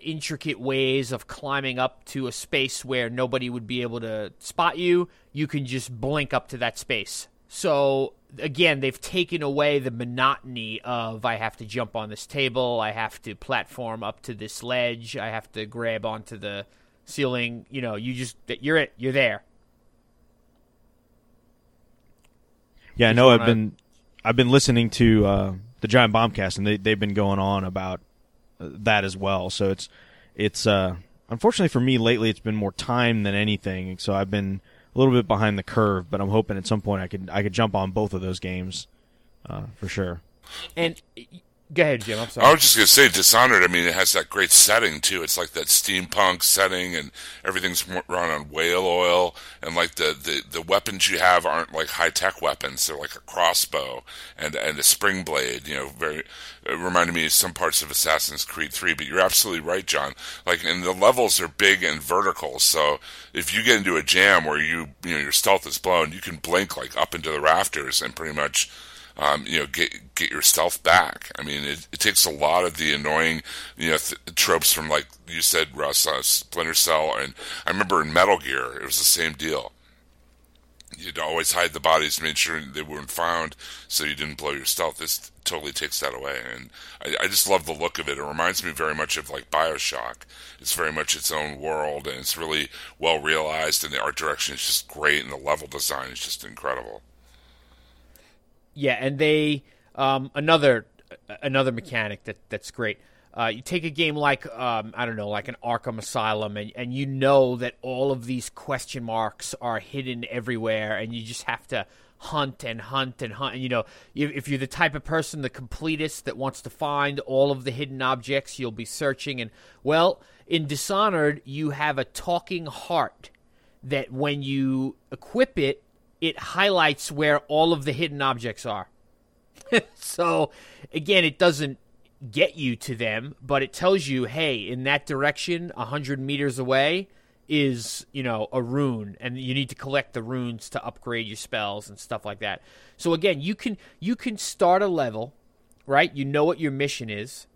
intricate ways of climbing up to a space where nobody would be able to spot you, you can just blink up to that space. So, again, they've taken away the monotony of I have to jump on this table, I have to platform up to this ledge, I have to grab onto the ceiling. You know, you just, you're it, you're there. Yeah, I know. I've been listening to the Giant Bombcast, and they've been going on about that as well. So it's unfortunately for me lately, it's been more time than anything. So I've been a little bit behind the curve, but I'm hoping at some point I could jump on both of those games for sure. And go ahead, Jim. I'm sorry. I was just going to say Dishonored, I mean, it has that great setting, too. It's like that steampunk setting, and everything's run on whale oil, and, like, the weapons you have aren't, like, high-tech weapons. They're like a crossbow and a spring blade, you know, it reminded me of some parts of Assassin's Creed 3, but you're absolutely right, John. Like, and the levels are big and vertical, so if you get into a jam where you know, your stealth is blown, you can blink, like, up into the rafters and pretty much get your stealth back. I mean, it takes a lot of the annoying, you know, tropes from, like you said, Russ, Splinter Cell, and I remember in Metal Gear, it was the same deal. You'd always hide the bodies, make sure they weren't found, so you didn't blow your stealth. This totally takes that away, and I just love the look of it. It reminds me very much of, like, Bioshock. It's very much its own world, and it's really well realized, and the art direction is just great, and the level design is just incredible. Yeah, and they another mechanic that's great. You take a game like I don't know, like an Arkham Asylum, and you know that all of these question marks are hidden everywhere, and you just have to hunt and hunt and hunt. And, you know, if you're the type of person, the completist that wants to find all of the hidden objects, you'll be searching. And well, in Dishonored, you have a talking heart that when you equip it, it highlights where all of the hidden objects are. So, again, it doesn't get you to them, but it tells you, hey, in that direction, 100 meters away is, you know, a rune, and you need to collect the runes to upgrade your spells and stuff like that. So, again, you can start a level, right? You know what your mission is.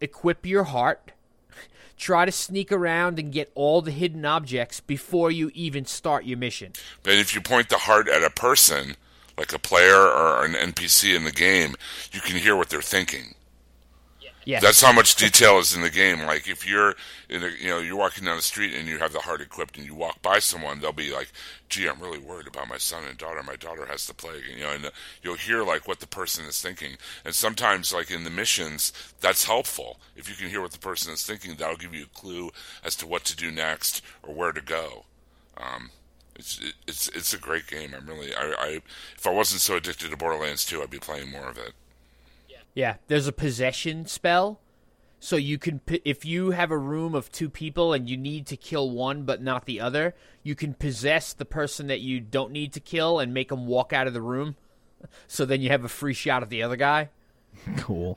Equip your heart. Try to sneak around and get all the hidden objects before you even start your mission. But if you point the heart at a person, like a player or an NPC in the game, you can hear what they're thinking. Yeah. That's how much detail is in the game. Like, if you're you're walking down the street and you have the heart equipped and you walk by someone, they'll be like, gee, I'm really worried about my son and daughter. My daughter has the plague. And, you know, and you'll hear, like, what the person is thinking. And sometimes, like, in the missions, that's helpful. If you can hear what the person is thinking, that'll give you a clue as to what to do next or where to go. It's a great game. I'm really, if I wasn't so addicted to Borderlands 2, I'd be playing more of it. Yeah, there's a possession spell, so you can, if you have a room of two people and you need to kill one but not the other, you can possess the person that you don't need to kill and make them walk out of the room, so then you have a free shot at the other guy. Cool.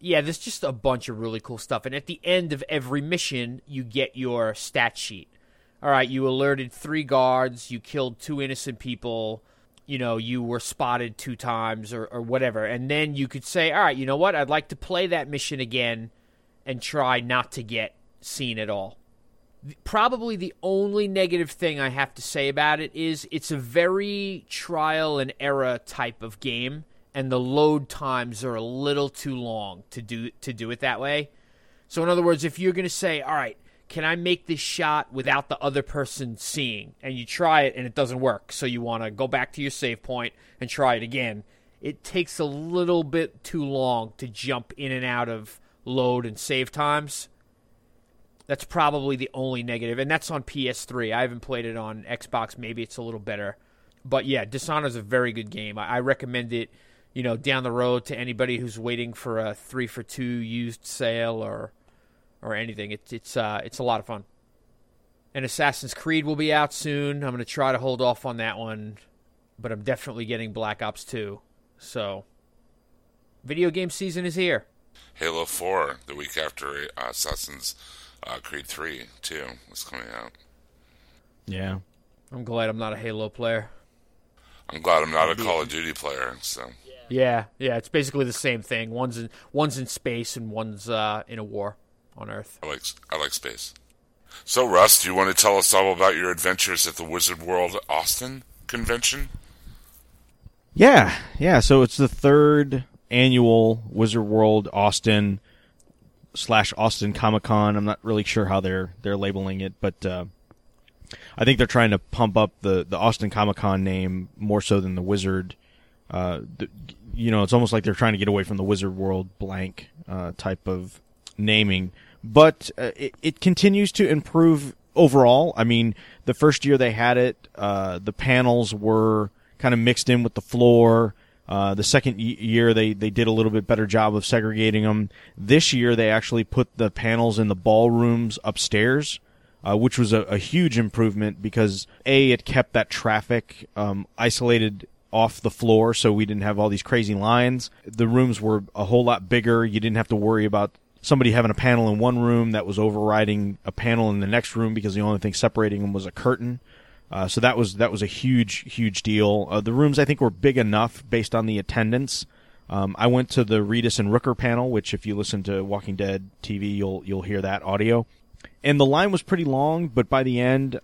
Yeah, there's just a bunch of really cool stuff, and at the end of every mission, you get your stat sheet. All right, you alerted 3 guards, you killed 2 innocent people, you know, you were spotted 2 times or whatever. And then you could say, all right, you know what? I'd like to play that mission again and try not to get seen at all. Probably the only negative thing I have to say about it is it's a very trial and error type of game, and the load times are a little too long to do it that way. So in other words, if you're going to say, all right, can I make this shot without the other person seeing? And you try it and it doesn't work. So you want to go back to your save point and try it again. It takes a little bit too long to jump in and out of load and save times. That's probably the only negative. And that's on PS3. I haven't played it on Xbox. Maybe it's a little better. But yeah, Dishonored's a very good game. I recommend it, you know, down the road to anybody who's waiting for a 3 for $2 used sale or anything. It's a lot of fun. And Assassin's Creed will be out soon. I'm going to try to hold off on that one, but I'm definitely getting Black Ops 2. So, video game season is here. Halo 4, the week after Assassin's Creed 3, too, is coming out. Yeah. I'm glad I'm not a Halo player. I'm glad I'm not a Call of Duty player, so... Yeah, it's basically the same thing. One's in space and one's in a war on Earth. I like space. So, Russ, do you want to tell us all about your adventures at the Wizard World Austin convention? Yeah. So it's the third annual Wizard World Austin / Austin Comic Con. I'm not really sure how they're labeling it, but I think they're trying to pump up the Austin Comic Con name more so than the Wizard. It's almost like they're trying to get away from the Wizard World blank type of naming. But it continues to improve overall. I mean, the first year they had it, the panels were kind of mixed in with the floor. The second year they did a little bit better job of segregating them. This year they actually put the panels in the ballrooms upstairs, which was a huge improvement because, A, it kept that traffic isolated off the floor, so we didn't have all these crazy lines. The rooms were a whole lot bigger. You didn't have to worry about somebody having a panel in one room that was overriding a panel in the next room because the only thing separating them was a curtain. So that was a huge deal. The rooms, I think, were big enough based on the attendance. I went to the Reedus and Rooker panel, which if you listen to Walking Dead TV, you'll hear that audio. And the line was pretty long, but by the end,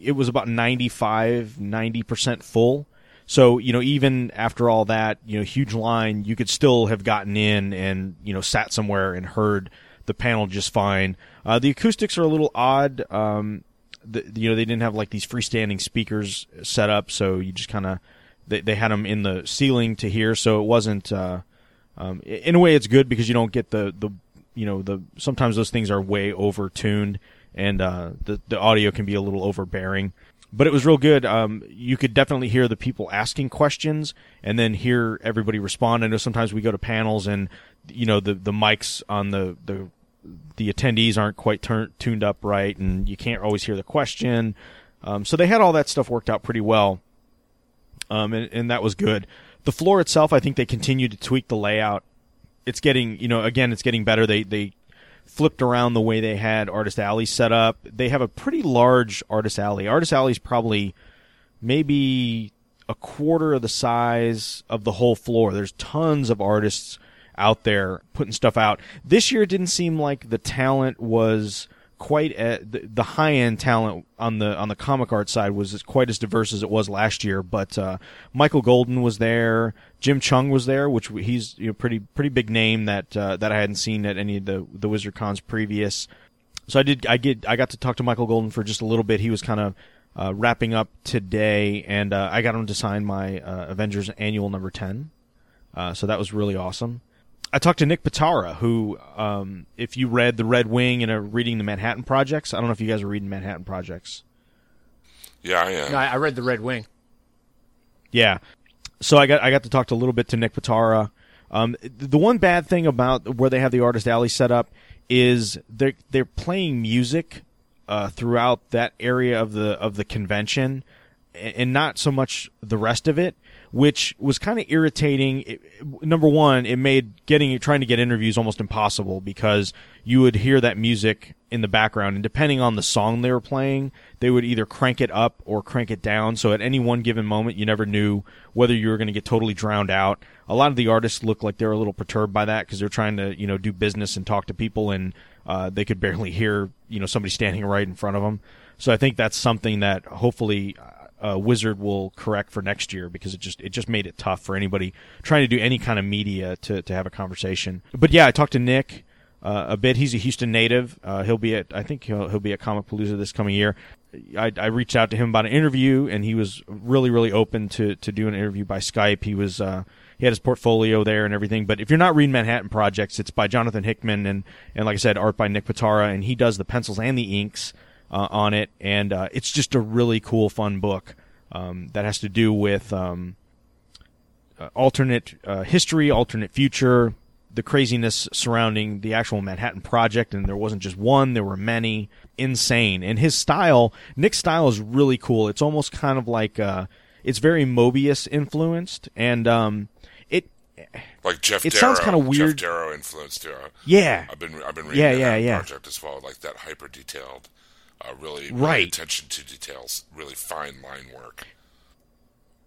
it was about 90% full. So, you know, even after all that, you know, huge line, you could still have gotten in and, you know, sat somewhere and heard the panel just fine. The acoustics are a little odd. They didn't have like these freestanding speakers set up, so you just kind of, they had them in the ceiling to hear. So it wasn't, in a way it's good because you don't get the sometimes those things are way over tuned and, the audio can be a little overbearing. But it was real good. You could definitely hear the people asking questions and then hear everybody respond. I know sometimes we go to panels and, you know, the mics on the attendees aren't quite tuned up right, and you can't always hear the question. So they had all that stuff worked out pretty well, and that was good. The floor itself, I think they continued to tweak the layout. It's getting, you know, again, it's getting better. They flipped around the way they had Artist Alley set up. They have a pretty large Artist Alley. Artist Alley's probably maybe a quarter of the size of the whole floor. There's tons of artists out there putting stuff out. This year it didn't seem like the talent was quite the high-end talent on the comic art side was quite as diverse as it was last year, but Michael Golden was there, Jim Chung was there, which he's a pretty big name that I hadn't seen at any of the Wizard Cons previous. So I got to talk to Michael Golden for just a little bit. He was kind of wrapping up today, and I got him to sign my Avengers Annual number 10. So that was really awesome. I talked to Nick Patara, who, if you read The Red Wing and are reading the Manhattan Projects, I don't know if you guys are reading Manhattan Projects. Yeah, I am. No, I read The Red Wing. Yeah. So I got to talk to a little bit to Nick Patara. The one bad thing about where they have the Artist Alley set up is they're playing music throughout that area of the convention, and not so much the rest of it, which was kind of irritating. Number one, it made trying to get interviews almost impossible because you would hear that music in the background, and depending on the song they were playing, they would either crank it up or crank it down. So at any one given moment, you never knew whether you were going to get totally drowned out. A lot of the artists looked like they were a little perturbed by that because they're trying to, you know, do business and talk to people, and they could barely hear, you know, somebody standing right in front of them. So I think that's something that hopefully Wizard will correct for next year, because it just made it tough for anybody trying to do any kind of media to have a conversation. But yeah, I talked to Nick. a bit. He's a Houston native. He'll be at, I think he'll be at Comic-Palooza this coming year. I reached out to him about an interview, and he was really, really open to do an interview by Skype. He was he had his portfolio there and everything. But if you're not reading Manhattan Projects, it's by Jonathan Hickman and like I said, art by Nick Patara, and he does the pencils and the inks on it. And it's just a really cool, fun book that has to do with alternate history, alternate future, the craziness surrounding the actual Manhattan Project, and there wasn't just one, there were many. Insane. And his style, Nick's style, is really cool. It's almost kind of like, it's very Moebius influenced, and it like Jeff Darrow. It sounds kind of weird. Jeff Darrow influenced too. Yeah, I've been reading Manhattan Project as well, like that hyper detailed, really attention to details, really fine line work.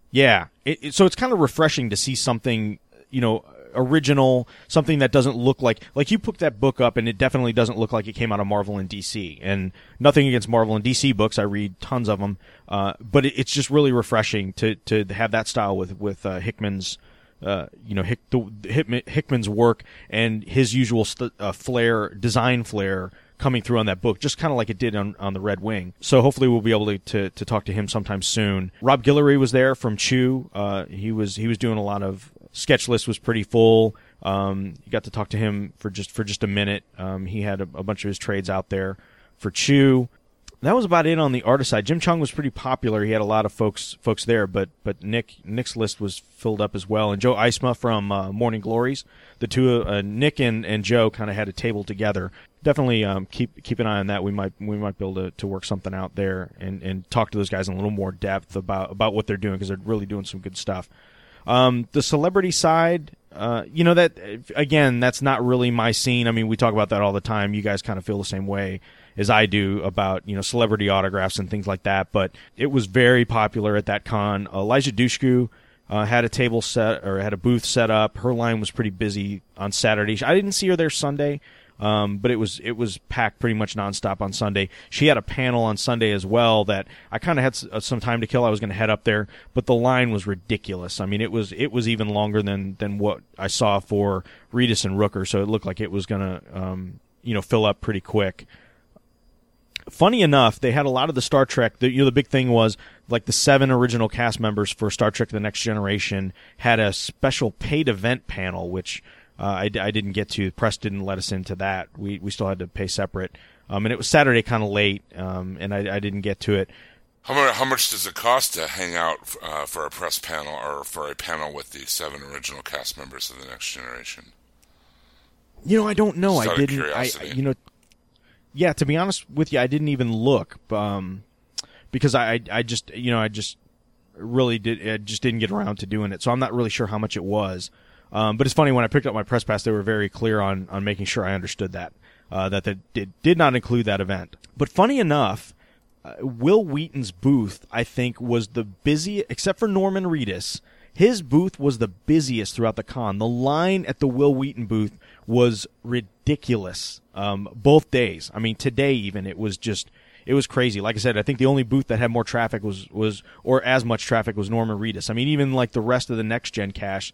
Yeah, so it's kind of refreshing to see something, you know, original, something that doesn't look like you picked that book up and it definitely doesn't look like it came out of Marvel and DC, and nothing against Marvel and DC books. I read tons of them. But it's just really refreshing to have that style with Hickman's, Hickman's work and his usual flair, design flair coming through on that book, just kind of like it did on The Red Wing. So hopefully we'll be able to talk to him sometime soon. Rob Guillory was there from Chew. He was doing a lot of, sketch list was pretty full. You got to talk to him for just a minute. He had a bunch of his trades out there for Chew. That was about it on the artist side. Jim Chung was pretty popular. He had a lot of folks there, but Nick's list was filled up as well. And Joe Eisma from Morning Glories, the two Nick and Joe kind of had a table together. Definitely keep an eye on that. We might be able to work something out there and talk to those guys in a little more depth about what they're doing, because they're really doing some good stuff. The celebrity side, that's not really my scene. I mean, we talk about that all the time. You guys kind of feel the same way as I do about, celebrity autographs and things like that. But it was very popular at that con. Elijah Dushku had a table set, or had a booth set up. Her line was pretty busy on Saturday. I didn't see her there Sunday, but it was packed pretty much nonstop on Sunday. She had a panel on Sunday as well that I kind of had some time to kill. I was going to head up there, but the line was ridiculous. I mean, it was even longer than what I saw for Reedus and Rooker. So it looked like it was going to fill up pretty quick. Funny enough, they had a lot of the Star Trek. The big thing was, like, the 7 original cast members for Star Trek: The Next Generation had a special paid event panel, which I didn't get to. The press didn't let us into that. We still had to pay separate. And it was Saturday, kind of late, and I didn't get to it. How much does it cost to hang out for a press panel, or for a panel with the 7 original cast members of The Next Generation? I don't know. Just I didn't. Curiosity. Yeah, to be honest with you, I didn't even look, because I just didn't get around to doing it. So I'm not really sure how much it was. But it's funny, when I picked up my press pass, they were very clear on making sure I understood that they did not include that event. But funny enough, Will Wheaton's booth, I think, was the busiest, except for Norman Reedus. His booth was the busiest throughout the con. The line at the Will Wheaton booth was ridiculous, both days. I mean, today even, it was crazy. Like I said, I think the only booth that had more traffic was Norman Reedus. I mean, even like the rest of the Next Gen cast,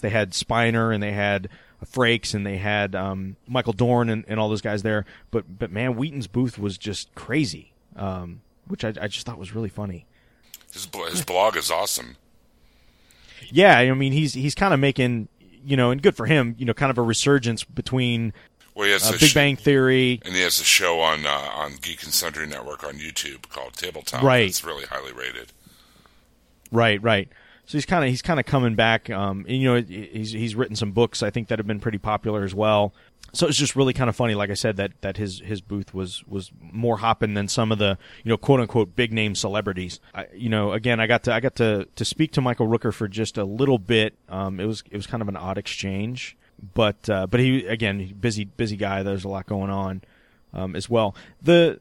they had Spiner and they had Frakes and they had Michael Dorn and all those guys there. But man, Wheaton's booth was just crazy, which I just thought was really funny. His blog is awesome. Yeah, I mean, he's kind of making, and good for him, kind of a resurgence between Big Bang Theory. And he has a show on Geek and Sundry Network on YouTube called Tabletop. Right. It's really highly rated. Right. So he's kind of coming back. He's written some books, I think, that have been pretty popular as well. So it's just really kind of funny, like I said, that his booth was more hopping than some of the, quote unquote, big name celebrities. Again, I got to speak to Michael Rooker for just a little bit. It was kind of an odd exchange, but he, again, busy guy. There's a lot going on, as well. The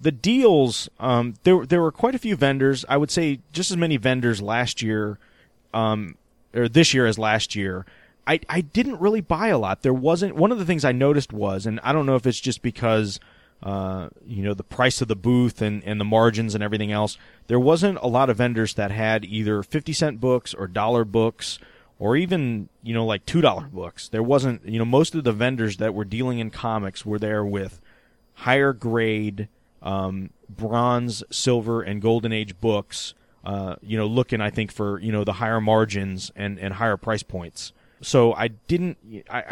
deals, there were quite a few vendors. I would say just as many vendors last year, or this year as last year. I didn't really buy a lot. There wasn't, one of the things I noticed was, and I don't know if it's just because, the price of the booth and the margins and everything else, there wasn't a lot of vendors that had either 50-cent books or dollar books or even, you know, like $2 books. There wasn't, you know, most of the vendors that were dealing in comics were there with higher grade, bronze, silver, and golden age books, you know, looking, I think, for, you know, the higher margins and higher price points. So I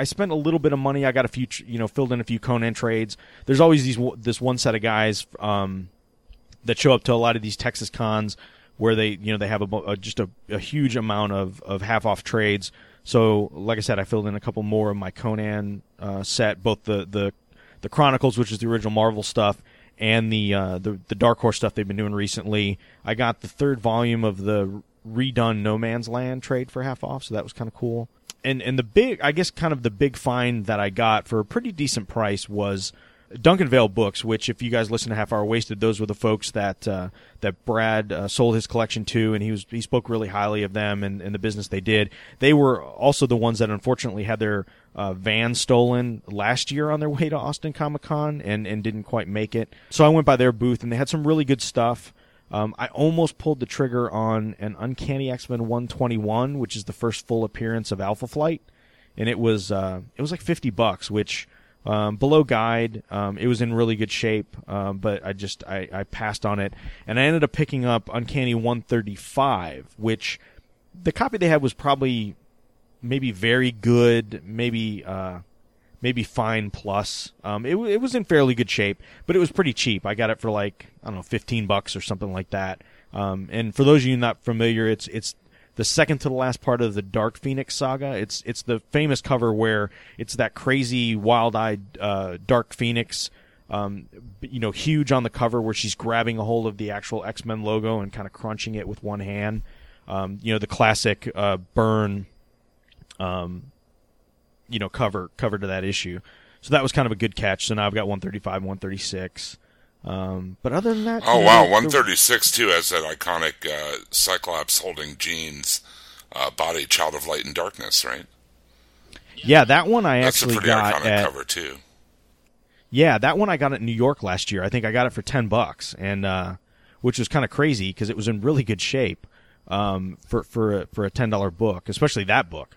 spent a little bit of money. I got a few, you know, filled in a few Conan trades. There's always this one set of guys, that show up to a lot of these Texas cons where they, you know, they have a huge amount of half off trades. So like I said, I filled in a couple more of my Conan, set, both the Chronicles, which is the original Marvel stuff, and the Dark Horse stuff they've been doing recently. I got the third volume of the redone No Man's Land trade for half off. So that was kind of cool. And the big find that I got for a pretty decent price was Duncan Vale Books, which, if you guys listen to Half Hour Wasted, those were the folks that Brad sold his collection to, and he spoke really highly of them and the business they did. They were also the ones that unfortunately had their van stolen last year on their way to Austin Comic-Con and didn't quite make it. So I went by their booth, and they had some really good stuff. I almost pulled the trigger on an Uncanny X-Men 121, which is the first full appearance of Alpha Flight, and it was like $50, which below guide, it was in really good shape, but I passed on it, and I ended up picking up Uncanny 135, which the copy they had was probably maybe very good, maybe fine plus. It was in fairly good shape, but it was pretty cheap. I got it for like, I don't know, $15 or something like that. And for those of you not familiar, it's the second to the last part of the Dark Phoenix saga. It's the famous cover where it's that crazy wild-eyed Dark Phoenix, you know, huge on the cover, where she's grabbing a hold of the actual X-Men logo and kind of crunching it with one hand. You know, the classic burn. You know, cover to that issue. So that was kind of a good catch. So now I've got 135, 136. But other than that... Oh, wow, 136, too, has that iconic Cyclops holding Jean's body, Child of Light and Darkness, right? Yeah, that one That's a pretty iconic cover, too. Yeah, that one I got at New York last year. I think I got it for $10, and which was kind of crazy because it was in really good shape for a $10 book, especially that book.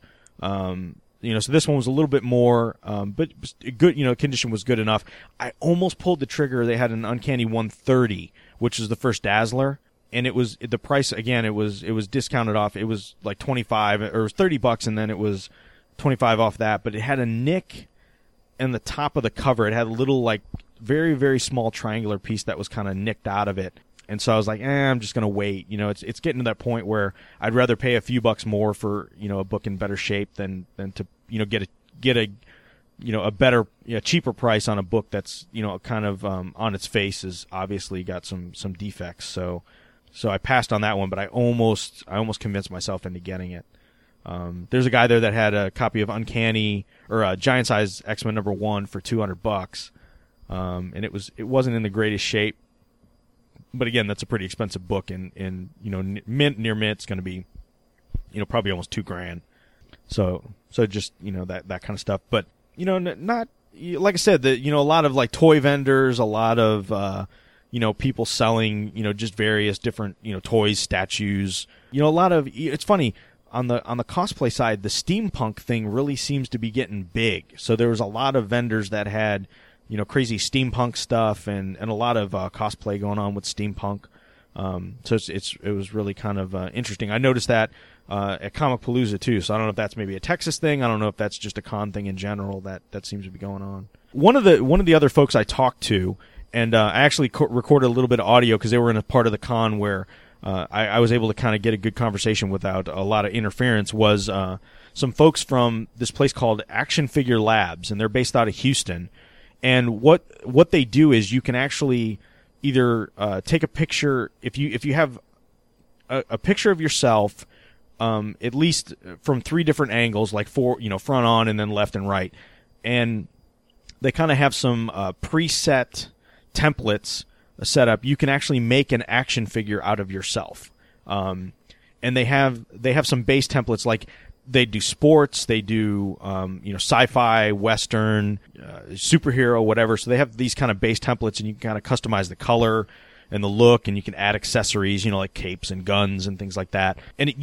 You know, so this one was a little bit more, but good. You know, condition was good enough. I almost pulled the trigger. They had an Uncanny 130, which is the first Dazzler, and it was the price again. It was discounted off. It was like $25 or $30, and then it was $25 off that. But it had a nick in the top of the cover. It had a little, like, very, very small triangular piece that was kind of nicked out of it. And so I was like, I'm just going to wait. You know, it's getting to that point where I'd rather pay a few bucks more for, you know, a book in better shape than to, you know, get a, you know, a better, you know, cheaper price on a book that's, you know, kind of on its face is obviously got some defects. So I passed on that one, but I almost convinced myself into getting it. There's a guy there that had a copy of Uncanny or Giant Size X-Men #1 for $200, and it wasn't in the greatest shape. But again, that's a pretty expensive book, and you know, near mint's going to be, you know, probably almost $2,000. So just, you know, that kind of stuff. But, you know, not like I said, you know, a lot of like toy vendors, a lot of you know, people selling, you know, just various different, you know, toys, statues. You know, a lot of, it's funny on the cosplay side, the steampunk thing really seems to be getting big. So there was a lot of vendors that had, you know, crazy steampunk stuff and a lot of cosplay going on with steampunk. So it was really kind of interesting. I noticed that at Comic-Palooza, too. So I don't know if that's maybe a Texas thing. I don't know if that's just a con thing in general that seems to be going on. One of the other folks I talked to, and I actually recorded a little bit of audio because they were in a part of the con where I was able to kind of get a good conversation without a lot of interference, was some folks from this place called Action Figure Labs, and they're based out of Houston. And what they do is you can actually either take a picture, if you have a picture of yourself, at least from three different angles, like four, you know, front on and then left and right. And they kind of have some preset templates set up. You can actually make an action figure out of yourself. And they have some base templates, like they do sports, they do, you know, sci-fi, western, superhero, whatever. So they have these kind of base templates, and you can kind of customize the color and the look, and you can add accessories, you know, like capes and guns and things like that. And it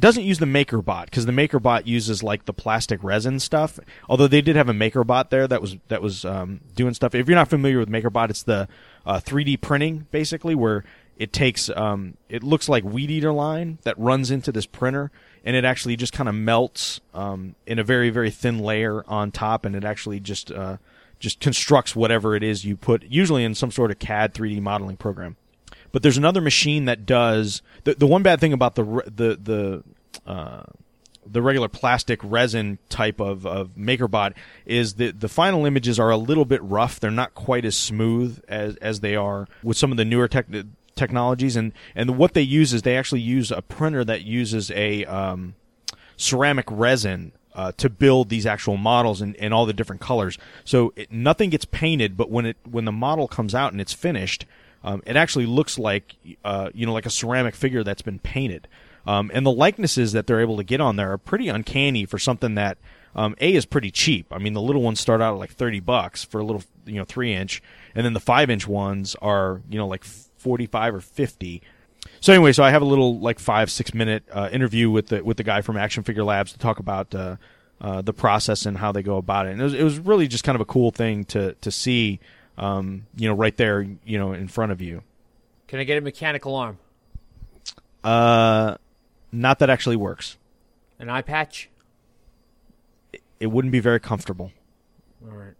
doesn't use the maker bot, because the maker bot uses like the plastic resin stuff. Although they did have a maker bot there that was doing stuff. If you're not familiar with maker bot, it's the 3D printing basically, where it takes, it looks like Weed Eater line that runs into this printer, and it actually just kind of melts in a very, very thin layer on top, and it actually just constructs whatever it is you put, usually in some sort of CAD 3D modeling program. But there's another machine that does the one bad thing about the regular plastic resin type of MakerBot is that the final images are a little bit rough. They're not quite as smooth as they are with some of the newer technologies. And what they use is they actually use a printer that uses a ceramic resin to build these actual models in all the different colors. So nothing gets painted, but when the model comes out and it's finished, it actually looks like like a ceramic figure that's been painted. And the likenesses that they're able to get on there are pretty uncanny for something that is pretty cheap. I mean, the little ones start out at like $30 for a little 3-inch, and then the 5-inch ones are like $45 or $50. So anyway, I have a little like 5-6 minute interview with the guy from Action Figure Labs to talk about the process and how they go about it. And it was really just kind of a cool thing to see, right there, in front of you. Can I get a mechanical arm? Not that actually works. An eye patch? It wouldn't be very comfortable. All right.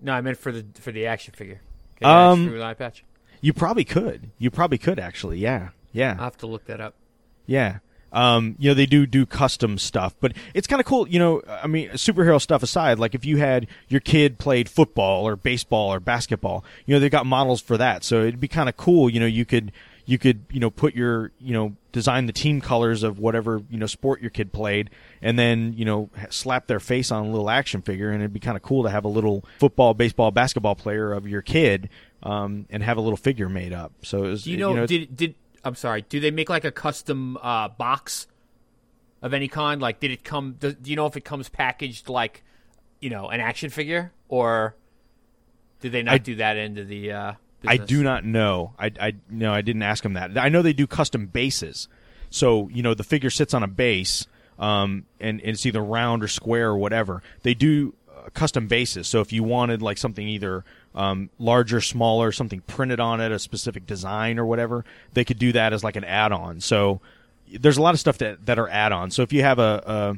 No, I meant for the action figure. Can I screw with an eye patch? You probably could. Actually, yeah. Yeah. I'll have to look that up. Yeah. They do custom stuff, but it's kind of cool, superhero stuff aside, like if you had your kid played football or baseball or basketball, they got models for that. So it'd be kind of cool, you could put your, design the team colors of whatever, sport your kid played, and then, slap their face on a little action figure, and it'd be kind of cool to have a little football, baseball, basketball player of your kid, and have a little figure made up. So it was, I'm sorry, do they make like a custom box of any kind? Like, did it come? Do you know if it comes packaged like, an action figure, or did they not do that into the? Business? I do not know. No, I didn't ask them that. I know they do custom bases. So the figure sits on a base, and it's either round or square or whatever. They do custom bases. So if you wanted like something either larger, smaller, something printed on it, a specific design or whatever, they could do that as like an add-on. So there's a lot of stuff that are add-ons. So if you have a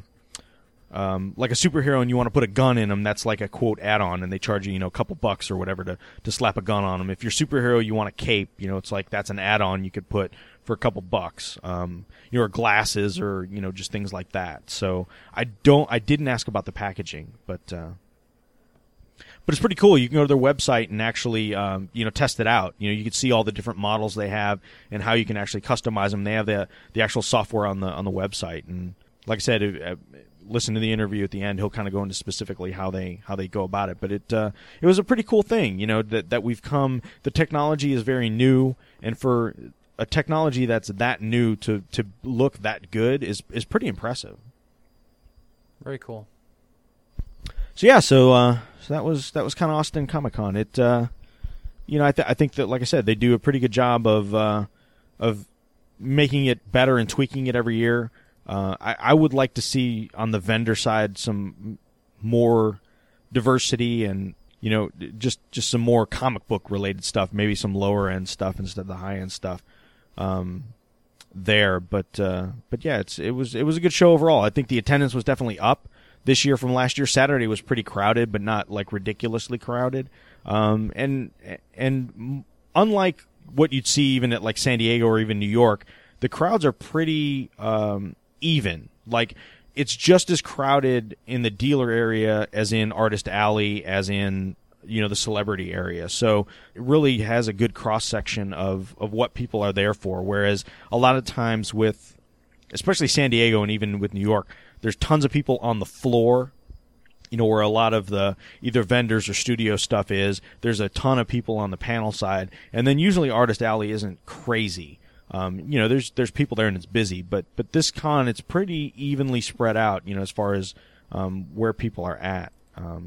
superhero and you want to put a gun in them, that's like a quote add-on, and they charge you, a couple bucks or whatever to slap a gun on them. If you're superhero, you want a cape, it's like that's an add-on you could put for a couple bucks, or glasses or, just things like that. So I didn't ask about the packaging, but it's pretty cool. You can go to their website and actually, test it out. You can see all the different models they have and how you can actually customize them. They have the actual software on the website. And like I said, listen to the interview at the end. He'll kind of go into specifically how they go about it. But it was a pretty cool thing, that we've come. The technology is very new, and for a technology that's that new to look that good is pretty impressive. Very cool. So yeah, so that was kind of Austin Comic Con. It, I think that, like I said, they do a pretty good job of making it better and tweaking it every year. I would like to see on the vendor side some more diversity and just some more comic book related stuff, maybe some lower end stuff instead of the high end stuff there. But yeah, it was a good show overall. I think the attendance was definitely up this year from last year. Saturday was pretty crowded, but not like ridiculously crowded. And unlike what you'd see even at like San Diego or even New York, the crowds are pretty even. Like, it's just as crowded in the dealer area as in Artist Alley, as in, the celebrity area. So it really has a good cross-section of what people are there for, whereas a lot of times with, especially San Diego and even with New York, there's tons of people on the floor, where a lot of the either vendors or studio stuff is. There's a ton of people on the panel side. And then usually Artist Alley isn't crazy. There's people there and it's busy, but this con, it's pretty evenly spread out, as far as where people are at. All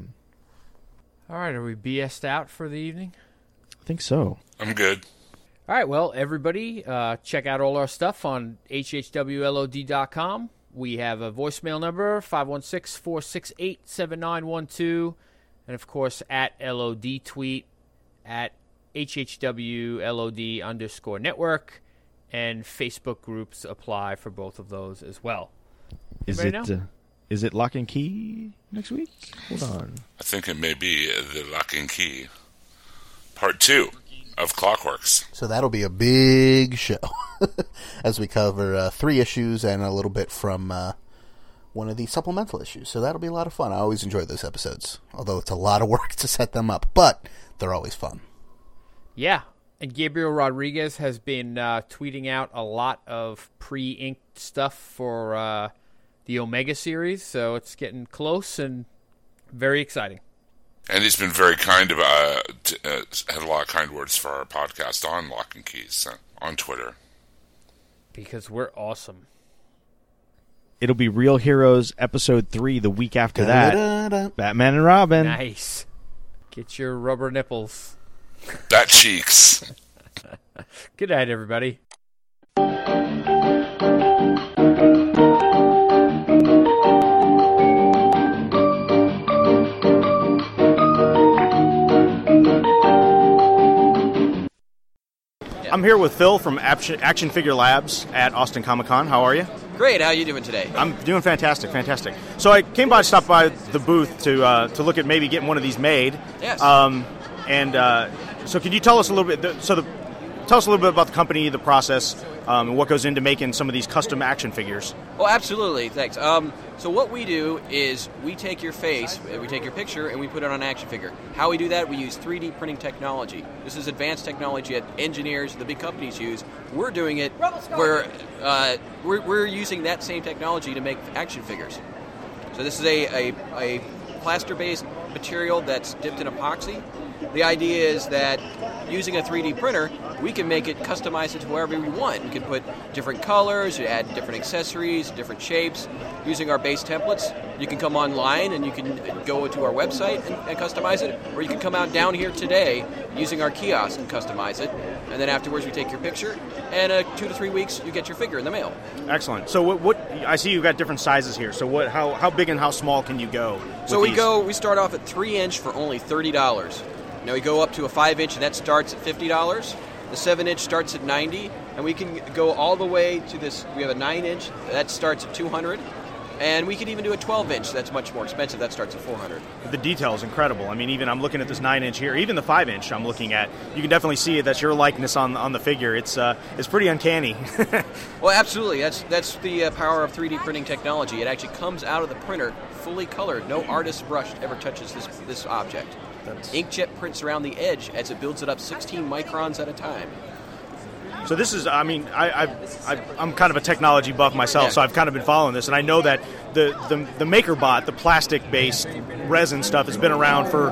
right, are we BS'd out for the evening? I think so. I'm good. All right, well, everybody, check out all our stuff on hhwlod.com. We have a voicemail number, 516-468-7912, and, of course, at LOD tweet, at hhwlod underscore network, and Facebook groups apply for both of those as well. Is it Lock and Key next week? Hold on. I think it may be the Lock and Key Part 2 of Clockworks. So that'll be a big show as we cover three issues and a little bit from one of the supplemental issues. So that'll be a lot of fun. I always enjoy those episodes, although it's a lot of work to set them up, but they're always fun. Yeah, and Gabriel Rodriguez has been tweeting out a lot of pre-inked stuff for the Omega series, so it's getting close and very exciting. And he's been very kind of had a lot of kind words for our podcast on Lock and Keys on Twitter. Because we're awesome. It'll be Real Heroes Episode 3 the week after that. Batman and Robin. Nice. Get your rubber nipples. Bat cheeks. Good night, everybody. I'm here with Phil from Action Figure Labs at Austin Comic-Con. How are you? Great. How are you doing today? I'm doing fantastic, fantastic. So I stopped by the booth to look at maybe getting one of these made. Yes. So could you tell us a little bit? Tell us a little bit about the company, the process, and what goes into making some of these custom action figures. Oh, absolutely. Thanks. So what we do is we take your face, we take your picture, and we put it on an action figure. How we do that, we use 3D printing technology. This is advanced technology that engineers, the big companies use. We're doing it. We're using that same technology to make action figures. So this is a plaster-based material that's dipped in epoxy. The idea is that using a 3D printer, we can make it, customize it to wherever we want. We can put different colors, add different accessories, different shapes. Using our base templates, you can come online and you can go to our website and customize it, or you can come out down here today using our kiosk and customize it. And then afterwards, we take your picture, and 2 to 3 weeks, you get your figure in the mail. Excellent. So what I see you've got different sizes here. So how big and how small can you go? So we start off at 3-inch for only $30. Now we go up to a 5-inch, and that starts at $50. The 7-inch starts at $90, and we can go all the way to this. We have a 9-inch that starts at $200, and we can even do a 12-inch. That's much more expensive. That starts at $400. The detail is incredible. I mean, even I'm looking at this 9-inch here, even the 5-inch I'm looking at. You can definitely see that's your likeness on the figure. It's pretty uncanny. Well, absolutely. That's the power of 3D printing technology. It actually comes out of the printer fully colored. No artist's brush ever touches this object. Inkjet prints around the edge as it builds it up 16 microns at a time. So this is, I mean, I'm kind of a technology buff myself, so I've kind of been following this, and I know that the MakerBot, the plastic-based resin stuff, has been around for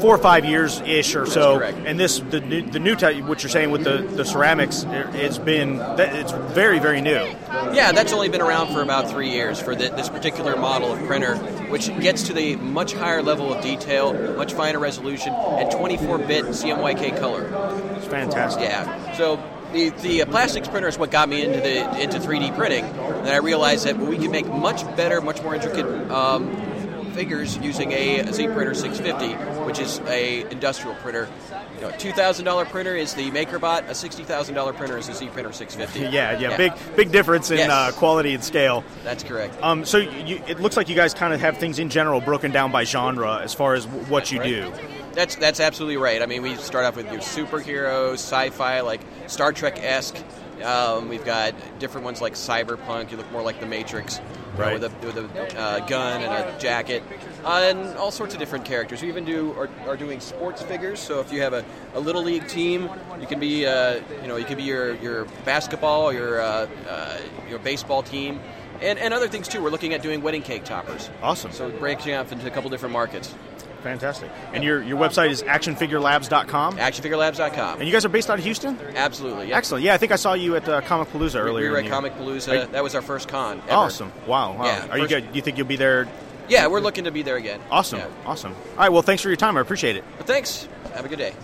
4 or 5 years-ish or so. That's correct. And the new type, what you're saying with the ceramics, it's very, very new. Yeah, that's only been around for about 3 years for this particular model of printer, which gets to the much higher level of detail, much finer resolution, and 24-bit CMYK color. It's fantastic. Yeah, so the plastics printer is what got me into 3D printing, and I realized that we can make much better, much more intricate figures using a Z Printer 650, which is a industrial printer. You know, a $2,000 printer is the MakerBot. A $60,000 printer is the Z Printer 650. Yeah, big difference in quality and scale. That's correct. So it looks like you guys kind of have things in general broken down by genre as far as what that's you right. do. That's absolutely right. I mean, we start off with your superheroes, sci-fi, like Star Trek-esque. We've got different ones like cyberpunk. You look more like the Matrix. Right. With a gun and a jacket, and all sorts of different characters. We even are doing sports figures. So if you have a little league team, you can be your basketball, your baseball team, and other things too. We're looking at doing wedding cake toppers. Awesome. So breaking up into a couple different markets. Fantastic. And your website is actionfigurelabs.com? Actionfigurelabs.com. And you guys are based out of Houston? Absolutely, yeah. Excellent. Yeah, I think I saw you at Comic-Palooza earlier. We were at Comic-Palooza. That was our first con ever. Awesome. Wow. Yeah, are you good? You think you'll be there? Yeah, we're looking to be there again. Awesome. Yeah. Awesome. All right, well, thanks for your time. I appreciate it. Well, thanks. Have a good day.